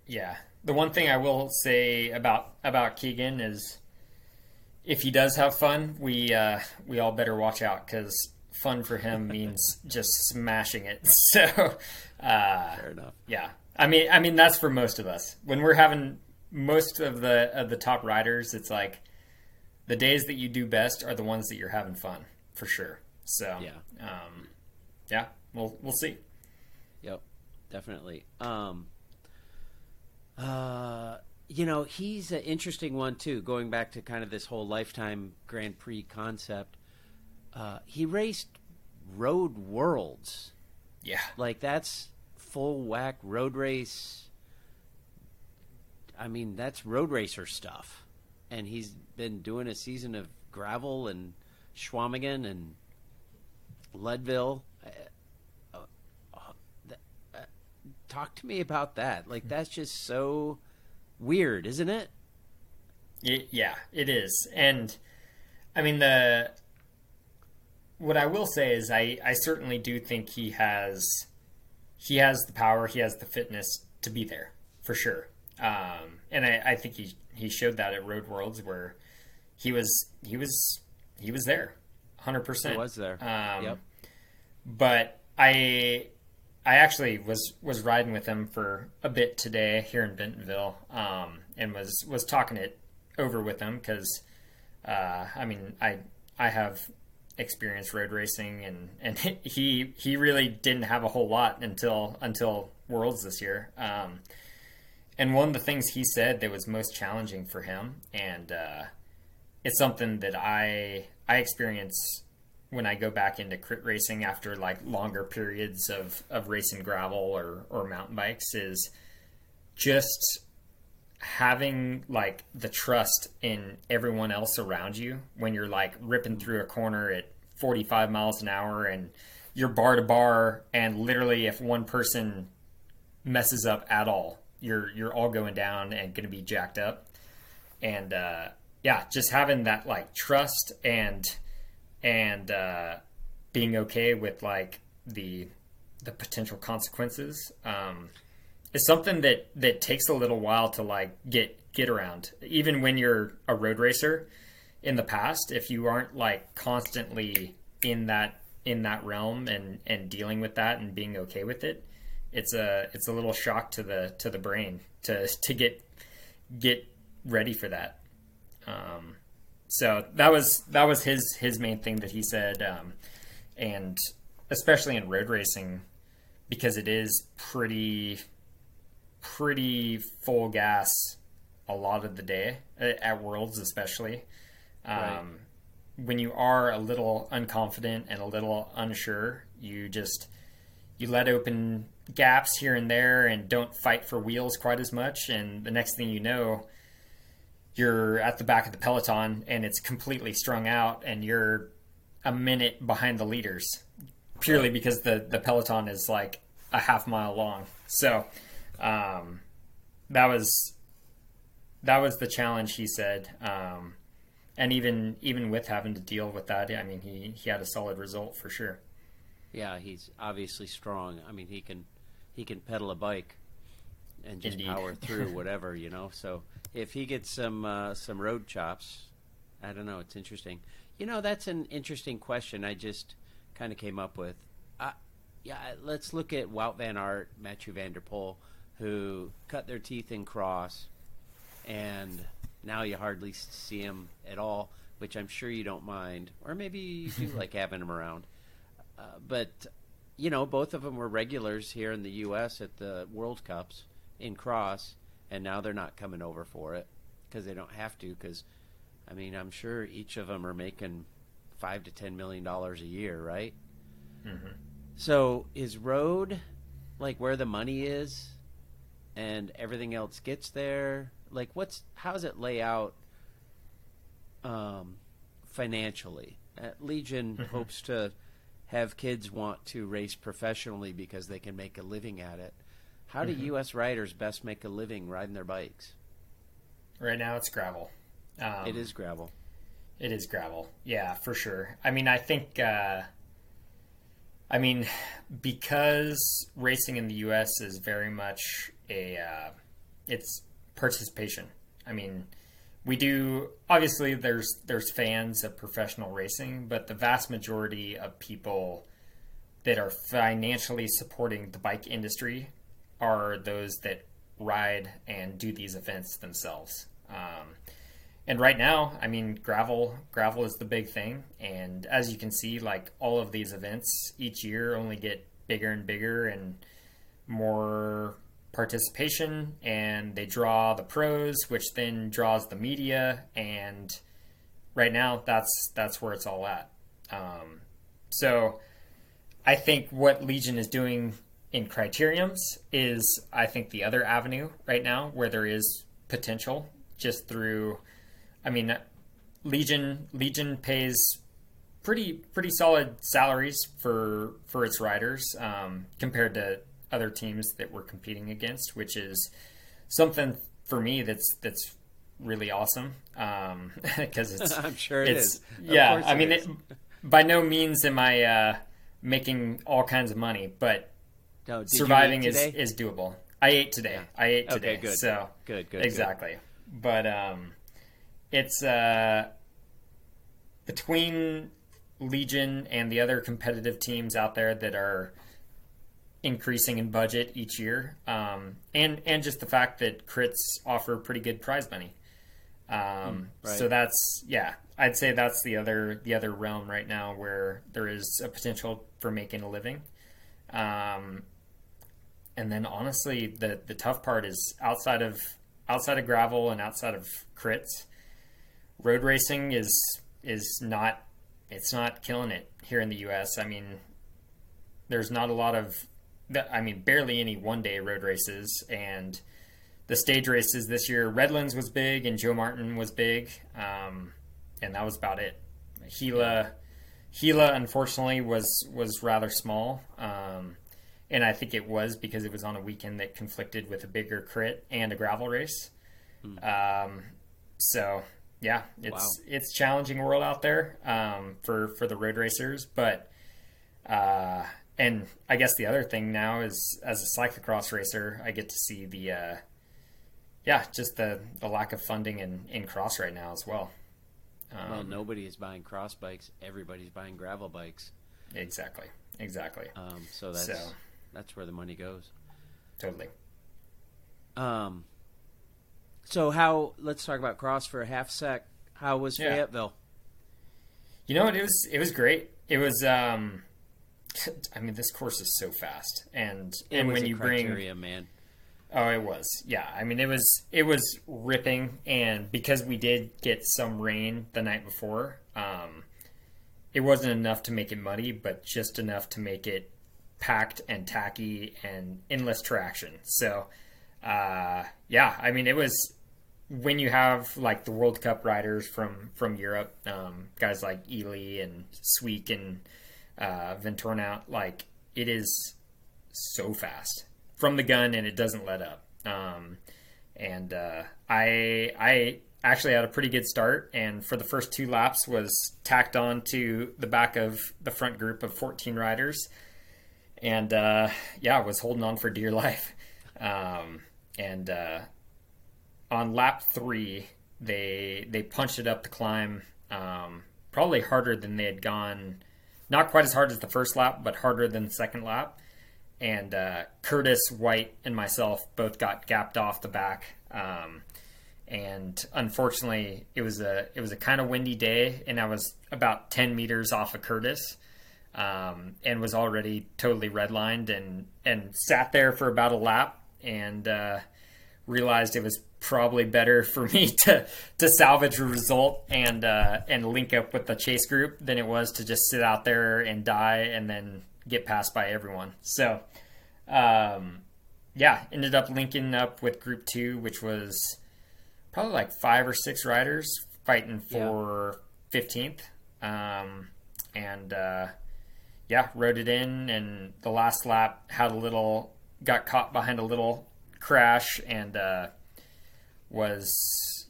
Yeah, the one thing I will say about about Keegan is, if he does have fun, we uh, we all better watch out, because fun for him means just smashing it. So, uh, fair enough. Yeah, I mean, I mean that's for most of us. When we're having most of the of the top riders, it's like the days that you do best are the ones that you're having fun, for sure. So yeah, um, yeah, we'll we'll see. Yep, definitely. Um, uh, you know, he's an interesting one too, going back to kind of this whole Lifetime Grand Prix concept. Uh, he raced Road Worlds. Yeah. Like, that's full whack road race. I mean, that's road racer stuff. And he's been doing a season of gravel and Chequamegon and Leadville. Talk to me about that. Like, that's just so weird, isn't it? it? Yeah, it is. And I mean, the what I will say is I, I certainly do think he has he has the power, he has the fitness to be there, for sure. Um, and I, I think he he showed that at Road Worlds, where he was he was he was there, one hundred percent. He was there. Um, yep. But I. I actually was, was riding with him for a bit today here in Bentonville, um, and was, was talking it over with him, because, uh, I mean, I I have experience road racing, and, and he he really didn't have a whole lot until until Worlds this year. Um, and one of the things he said that was most challenging for him, and uh, it's something that I I experience when I go back into crit racing after like longer periods of, of racing gravel or, or mountain bikes, is just having like the trust in everyone else around you when you're like ripping through a corner at forty-five miles an hour and you're bar to bar, and literally if one person messes up at all, you're, you're all going down and going to be jacked up. And, uh, yeah, just having that like trust and, and uh being okay with like the the potential consequences um is something that that takes a little while to like get get around, even when you're a road racer in the past. If you aren't like constantly in that in that realm and and dealing with that and being okay with it, it's a it's a little shock to the to the brain to to get get ready for that. um So that was that was his his main thing that he said, um, and especially in road racing, because it is pretty pretty full gas a lot of the day at Worlds, especially. Um, right. When you are a little unconfident and a little unsure, you just you let open gaps here and there and don't fight for wheels quite as much, and the next thing you know, you're at the back of the peloton and it's completely strung out and you're a minute behind the leaders, purely because the, the peloton is like a half mile long. So um, that was that was the challenge, he said. Um, and even even with having to deal with that, I mean, he, he had a solid result for sure. Yeah, he's obviously strong. I mean, he can he can pedal a bike and just Indeed. power through whatever, you know. So if he gets some uh, some road chops, I don't know. It's interesting. You know, that's an interesting question I just kind of came up with. Uh, yeah, let's look at Wout van Aert, Mathieu van der Poel, who cut their teeth in cross, and now you hardly see him at all, which I'm sure you don't mind, or maybe you do like having him around. Uh, but, you know, both of them were regulars here in the U S at the World Cups in cross, and now they're not coming over for it because they don't have to, because – I mean, I'm sure each of them are making five to ten million dollars a year, right? Mm-hmm. So is road like where the money is, and everything else gets there? Like, what's how does it lay out um, financially? Uh, Legion mm-hmm. hopes to have kids want to race professionally because they can make a living at it. How do mm-hmm. U S riders best make a living riding their bikes? Right now, it's gravel. Um, it is gravel. It is gravel. Yeah, for sure. I mean, I think, uh, I mean, because racing in the U S is very much a, uh, it's participation. I mean, we do, obviously there's, there's fans of professional racing, but the vast majority of people that are financially supporting the bike industry are those that ride and do these events themselves. Um, And right now, I mean, gravel gravel is the big thing. And as you can see, like all of these events each year only get bigger and bigger and more participation. And they draw the pros, which then draws the media. And right now, that's that's where it's all at. Um, so I think what Legion is doing in Criteriums is, I think, the other avenue right now where there is potential just through... I mean, Legion Legion pays pretty pretty solid salaries for for its riders um, compared to other teams that we're competing against, which is something for me that's that's really awesome um, because it's. I'm sure it it's, is. Yeah, of course it I mean, is. It, by no means am I uh, making all kinds of money, but no, surviving is, is doable. I ate today. Yeah. I ate today. Okay, good. So good, good, exactly. Good. But. Um, It's uh, between Legion and the other competitive teams out there that are increasing in budget each year, um, and and just the fact that crits offer pretty good prize money. Um, right. So that's yeah, I'd say that's the other the other realm right now where there is a potential for making a living. Um, and then honestly, the the tough part is outside of outside of gravel and outside of crits. Road racing is is not it's not killing it here in the U S. I mean, there's not a lot of, I mean, barely any one day road races, and the stage races this year. Redlands was big, and Joe Martin was big, um, and that was about it. Gila, Gila, unfortunately, was was rather small, um, and I think it was because it was on a weekend that conflicted with a bigger crit and a gravel race. Mm. Um, so. Yeah, it's wow. it's challenging world out there um, for for the road racers, but uh, and I guess the other thing now is as a cyclocross racer, I get to see the uh, yeah just the, the lack of funding in, in cross right now as well. Um, well, nobody is buying cross bikes; everybody's buying gravel bikes. Exactly, exactly. Um, so that's so, that's where the money goes. Totally. Um. So how? Let's talk about cross for a half sec. How was yeah. Fayetteville? You know, it was it was great. It was. Um, I mean, this course is so fast, and it and was when a you criteria, bring man. Oh, it was. Yeah, I mean, it was it was ripping, and because we did get some rain the night before, um, it wasn't enough to make it muddy, but just enough to make it packed and tacky and endless traction. So, uh, yeah, I mean, it was. When you have like the World Cup riders from, from Europe, um, guys like Ely and Sweek and uh, Ventornout, like it is so fast from the gun, and it doesn't let up. Um, and uh, I I actually had a pretty good start, and for the first two laps was tacked on to the back of the front group of fourteen riders. And uh, yeah, was holding on for dear life. Um, and uh, on lap three, they they punched it up the climb, um, probably harder than they had gone. Not quite as hard as the first lap, but harder than the second lap. And uh, Curtis White and myself both got gapped off the back. Um, and unfortunately, it was a it was a kind of windy day, and I was about ten meters off of Curtis. Um, and was already totally redlined, and, and sat there for about a lap, and uh, realized it was probably better for me to, to salvage a result and uh, and link up with the chase group than it was to just sit out there and die and then get passed by everyone. So, um, yeah, ended up linking up with group two, which was probably like five or six riders fighting for yeah. fifteenth. Um, and, uh, Yeah, rode it in, and the last lap had a little, got caught behind a little crash, and uh, was,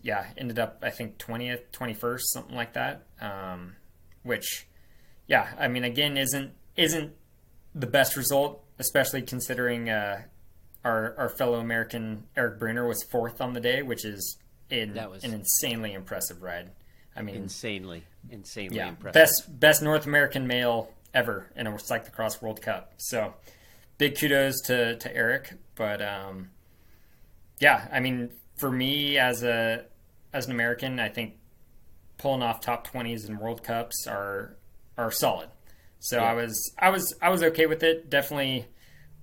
yeah, ended up, I think, twentieth, twenty-first, something like that. Um, which, yeah, I mean, again, isn't isn't the best result, especially considering uh, our our fellow American Eric Brunner was fourth on the day, which is in, that was... an insanely impressive ride. I mean, insanely, insanely yeah, impressive. Best best North American male ever in a cyclocross World Cup. So big kudos to, to Eric. But um, yeah, I mean, for me as a as an American, I think pulling off top twenties in World Cups are are solid. So yeah. I was I was I was okay with it. Definitely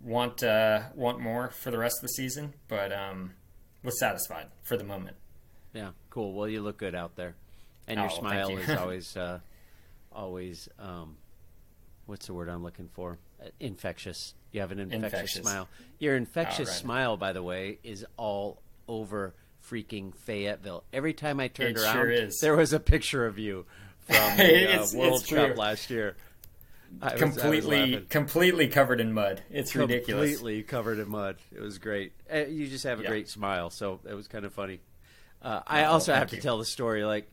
want uh, want more for the rest of the season, but um, was satisfied for the moment. Yeah, cool. Well, you look good out there, and oh, your smile you. is always uh, always. Um... What's the word I'm looking for? Infectious. You have an infectious, infectious. smile. Your infectious oh, right. smile, by the way, is all over freaking Fayetteville. Every time I turned it around, sure is. there was a picture of you from the uh, World Cup last year. I completely, was, completely covered in mud. It's completely ridiculous. Completely covered in mud. It was great. You just have a yeah. great smile, so it was kind of funny. Uh, I oh, also have to you. tell the story. Like,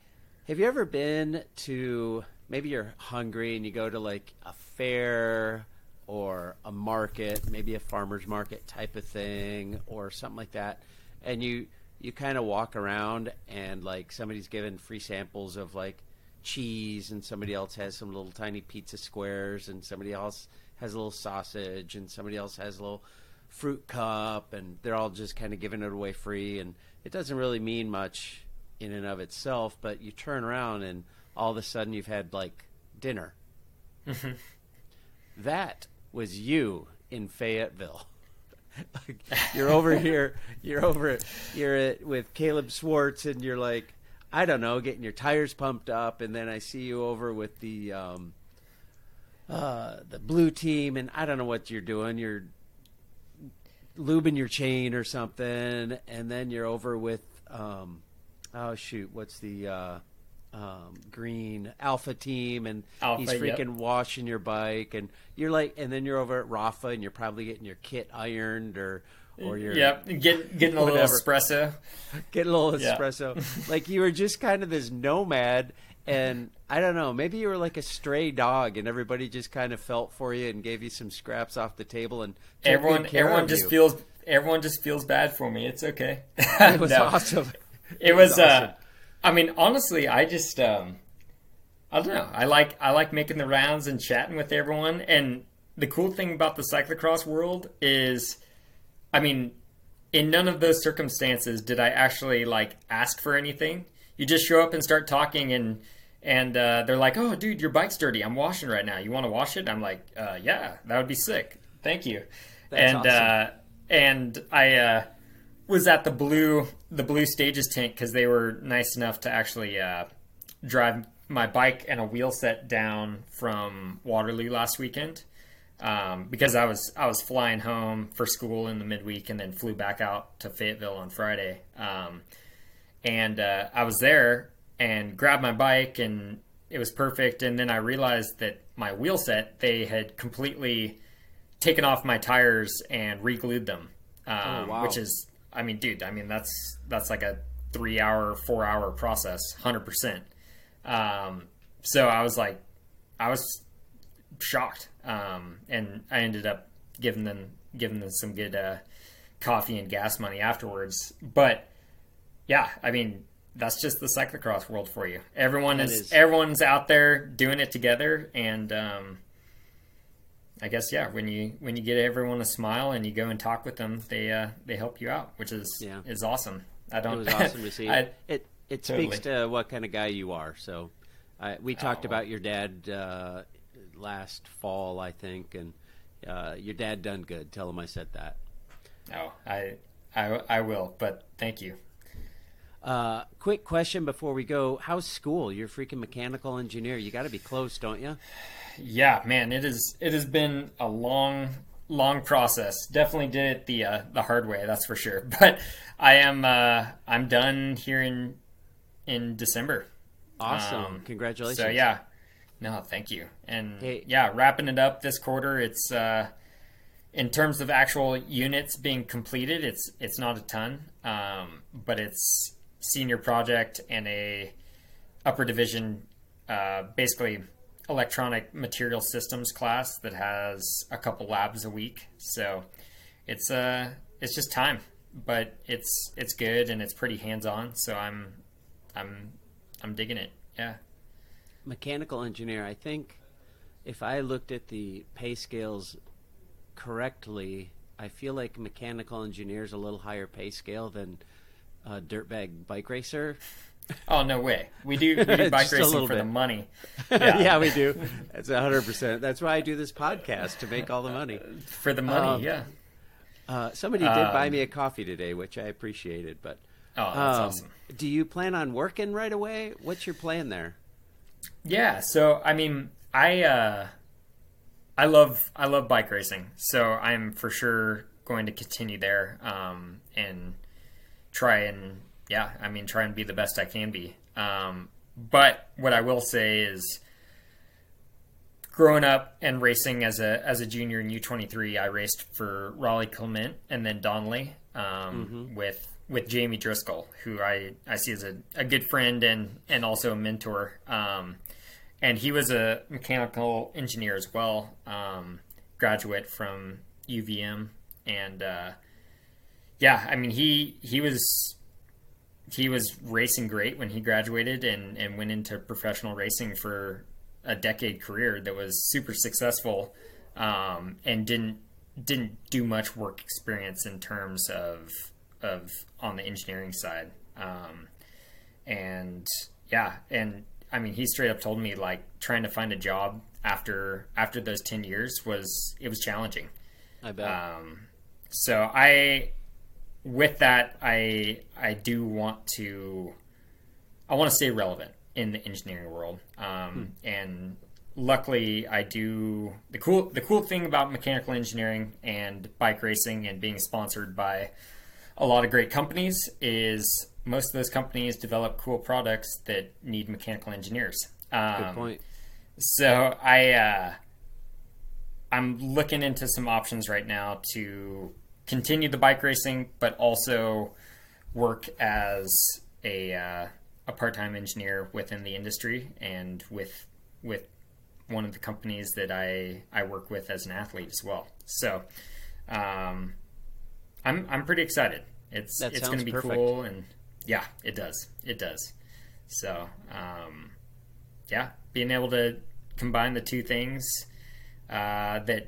have you ever been to? Maybe you're hungry and you go to like a fair or a market, maybe a farmer's market type of thing or something like that. And you, you kind of walk around and like somebody's given free samples of like cheese, and somebody else has some little tiny pizza squares, and somebody else has a little sausage, and somebody else has a little fruit cup, and they're all just kind of giving it away free. And it doesn't really mean much in and of itself, but you turn around and all of a sudden you've had, like, dinner. Mm-hmm. That was you in Fayetteville. Like, you're over here, you're over at, you're at, with Caleb Swartz, and you're, like, I don't know, getting your tires pumped up, and then I see you over with the um, uh, the blue team, and I don't know what you're doing. You're lubing your chain or something, and then you're over with, um, oh, shoot, what's the uh, – Um, green alpha team, and alpha, he's freaking yep. washing your bike, and you're like, and then you're over at Rafa, and you're probably getting your kit ironed, or or you're yep Get, getting a little espresso, getting a little yeah. espresso. Like, you were just kind of this nomad, and I don't know, maybe you were like a stray dog, and everybody just kind of felt for you and gave you some scraps off the table, and everyone everyone just you. feels everyone just feels bad for me. It's okay. It was no. awesome. It, it was, was awesome. uh. I mean, honestly, I just, um, I don't know. I like, I like making the rounds and chatting with everyone. And the cool thing about the cyclocross world is, I mean, in none of those circumstances did I actually like ask for anything. You just show up and start talking, and, and, uh, they're like, oh dude, your bike's dirty. I'm washing right now. You want to wash it? I'm like, uh, yeah, that would be sick. Thank you. That's and, awesome. uh, and I, uh, was at the blue the blue stages tent, because they were nice enough to actually uh, drive my bike and a wheel set down from Waterloo last weekend, um, because I was I was flying home for school in the midweek and then flew back out to Fayetteville on Friday, um, and uh, I was there and grabbed my bike, and it was perfect. And then I realized that my wheel set, they had completely taken off my tires and re-glued them. Um, oh, wow. Which is, I mean, dude, I mean, that's, that's like a three hour, four hour process, one hundred percent. Um, so I was like, I was shocked. Um, and I ended up giving them, giving them some good, uh, coffee and gas money afterwards. But yeah, I mean, that's just the cyclocross world for you. Everyone is, is everyone's out there doing it together. And, um, I guess, yeah, when you when you get everyone a smile and you go and talk with them, they uh, they help you out, which is yeah. is awesome. I don't. It was awesome to see. I, it it totally. Speaks to what kind of guy you are. So, I, we talked oh. about your dad uh, last fall, I think, and uh, your dad done good. Tell him I said that. Oh, I I I will. But thank you. Uh, quick question before we go. How's school? You're a freaking mechanical engineer. You got to be close, don't you? Yeah, man, it is. It has been a long, long process. Definitely did it the uh, the hard way, that's for sure. But I am uh, I'm done here in in December. Awesome! Um, Congratulations. So yeah, no, thank you. And hey. yeah, wrapping it up this quarter. It's uh, in terms of actual units being completed, it's it's not a ton, um, but it's senior project and a upper division, uh, basically. Electronic material systems class that has a couple labs a week, so it's uh it's just time, but it's it's good and it's pretty hands-on, so i'm i'm i'm digging it. Yeah, mechanical engineer. I think if I looked at the pay scales correctly, I feel like mechanical engineer is a little higher pay scale than a dirtbag bike racer. Oh, no way. We do, we do bike racing for bit. The money. Yeah. Yeah, we do. That's one hundred percent. That's why I do this podcast, to make all the money. For the money, um, yeah. Uh, somebody um, did buy me a coffee today, which I appreciated. But oh, that's um, awesome. Do you plan on working right away? What's your plan there? Yeah, so, I mean, I uh, I love I love bike racing, so I'm for sure going to continue there um, and try and... Yeah, I mean, try and be the best I can be. Um, but what I will say is, growing up and racing as a as a junior in U twenty-three, I raced for Raleigh Clement and then Donnelly um, mm-hmm. with with Jamie Driscoll, who I, I see as a, a good friend and, and also a mentor. Um, and he was a mechanical engineer as well, um, graduate from U V M. And uh, yeah, I mean, he he was... He was racing great when he graduated and, and went into professional racing for a decade career that was super successful, um, and didn't didn't do much work experience in terms of of on the engineering side. Um, and yeah, and I mean, he straight up told me, like, trying to find a job after after those ten years was it was challenging. I bet. Um, so I. With that, I I do want to I want to stay relevant in the engineering world, um, hmm. and luckily I do. The cool the cool thing about mechanical engineering and bike racing and being sponsored by a lot of great companies is most of those companies develop cool products that need mechanical engineers. Um, Good point. So I uh, I'm looking into some options right now to. Continue the bike racing, but also work as a uh, a part-time engineer within the industry and with with one of the companies that I, I work with as an athlete as well. So um, I'm I'm pretty excited. It's that it's going to be perfect. Cool, and yeah, it does it does. So um, yeah, being able to combine the two things uh, that.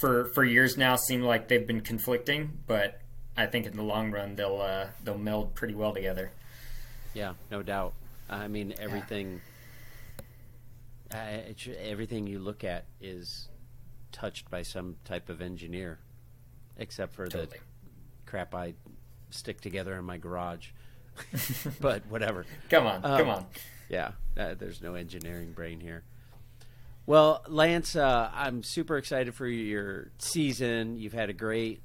For for years now, seem like they've been conflicting, but I think in the long run they'll uh, they'll meld pretty well together. Yeah, no doubt. I mean, everything yeah. uh, it, everything you look at is touched by some type of engineer, except for totally. The crap I stick together in my garage. But whatever. Come on, um, come on. Yeah, uh, there's no engineering brain here. Well, Lance, uh, I'm super excited for your season. You've had a great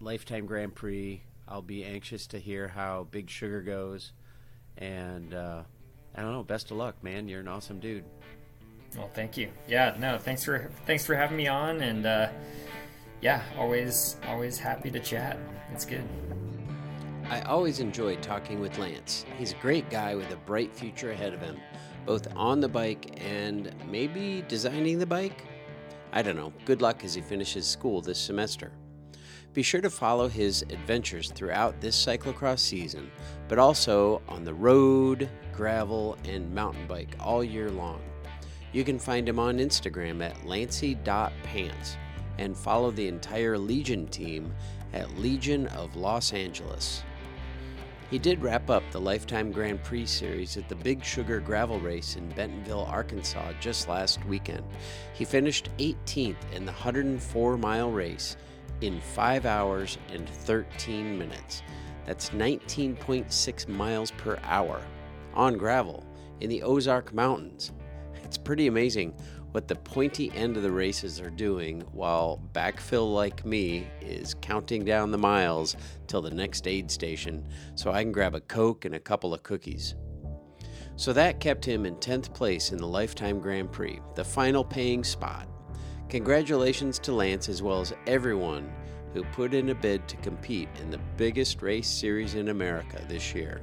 Lifetime Grand Prix. I'll be anxious to hear how Big Sugar goes. And uh, I don't know, best of luck, man. You're an awesome dude. Well, thank you. Yeah, no, thanks for thanks for having me on. And uh, yeah, always always happy to chat. It's good. I always enjoyed talking with Lance. He's a great guy with a bright future ahead of him, both on the bike and maybe designing the bike. I don't know. Good luck as he finishes school this semester. Be sure to follow his adventures throughout this cyclocross season, but also on the road, gravel, and mountain bike all year long. You can find him on Instagram at lancy dot pants and follow the entire Legion team at Legion of Los Angeles. He did wrap up the Lifetime Grand Prix series at the Big Sugar Gravel Race in Bentonville, Arkansas just last weekend. He finished eighteenth in the one hundred four mile race in five hours and thirteen minutes. That's nineteen point six miles per hour on gravel in the Ozark Mountains. It's pretty amazing what the pointy end of the races are doing while backfill like me is counting down the miles till the next aid station so I can grab a Coke and a couple of cookies. So that kept him in tenth place in the Lifetime Grand Prix, the final paying spot. Congratulations to Lance as well as everyone who put in a bid to compete in the biggest race series in America this year.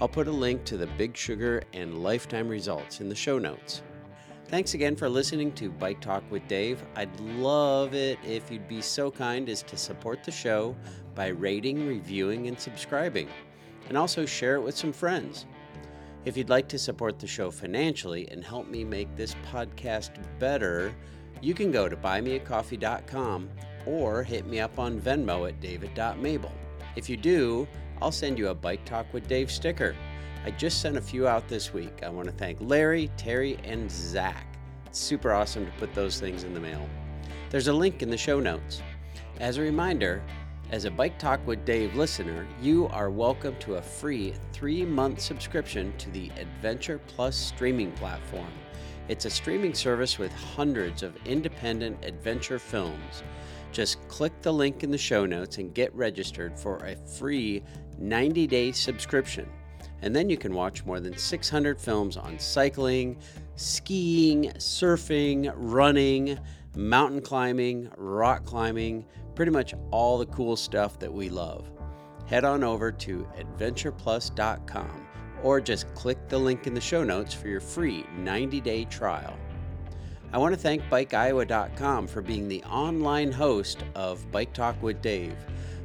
I'll put a link to the Big Sugar and Lifetime results in the show notes. Thanks again for listening to Bike Talk with Dave. I'd love it if you'd be so kind as to support the show by rating, reviewing, and subscribing, and also share it with some friends. If you'd like to support the show financially and help me make this podcast better, you can go to buy me a coffee dot com or hit me up on Venmo at david dot mable. If you do, I'll send you a Bike Talk with Dave sticker. I just sent a few out this week. I want to thank Larry, Terry, and Zach. It's super awesome to put those things in the mail. There's a link in the show notes. As a reminder, as a Bike Talk with Dave listener, you are welcome to a free three-month subscription to the Adventure Plus streaming platform. It's a streaming service with hundreds of independent adventure films. Just click the link in the show notes and get registered for a free ninety day subscription. And then you can watch more than six hundred films on cycling, skiing, surfing, running, mountain climbing, rock climbing, pretty much all the cool stuff that we love. Head on over to adventure plus dot com or just click the link in the show notes for your free ninety day trial. I want to thank bike iowa dot com for being the online host of Bike Talk with Dave.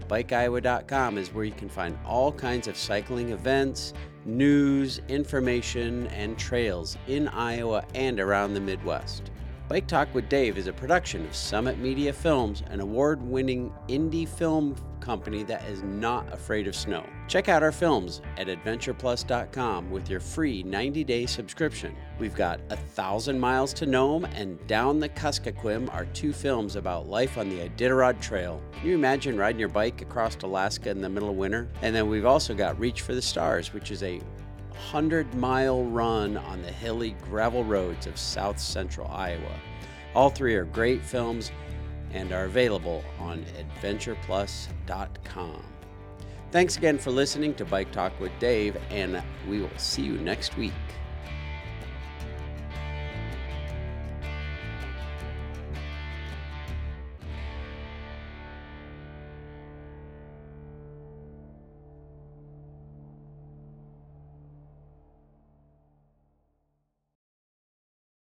bike iowa dot com is where you can find all kinds of cycling events, news, information, and trails in Iowa and around the Midwest. Bike Talk with Dave is a production of Summit Media Films, an award-winning indie film company that is not afraid of snow. Check out our films at adventure plus dot com with your free ninety day subscription. We've got A Thousand Miles to Nome and Down the Kuskokwim are two films about life on the Iditarod Trail. Can you imagine riding your bike across Alaska in the middle of winter? And then we've also got Reach for the Stars, which is a one hundred mile run on the hilly gravel roads of south central Iowa. All three are great films and are available on adventure plus dot com. Thanks again for listening to Bike Talk with Dave, and we will see you next week.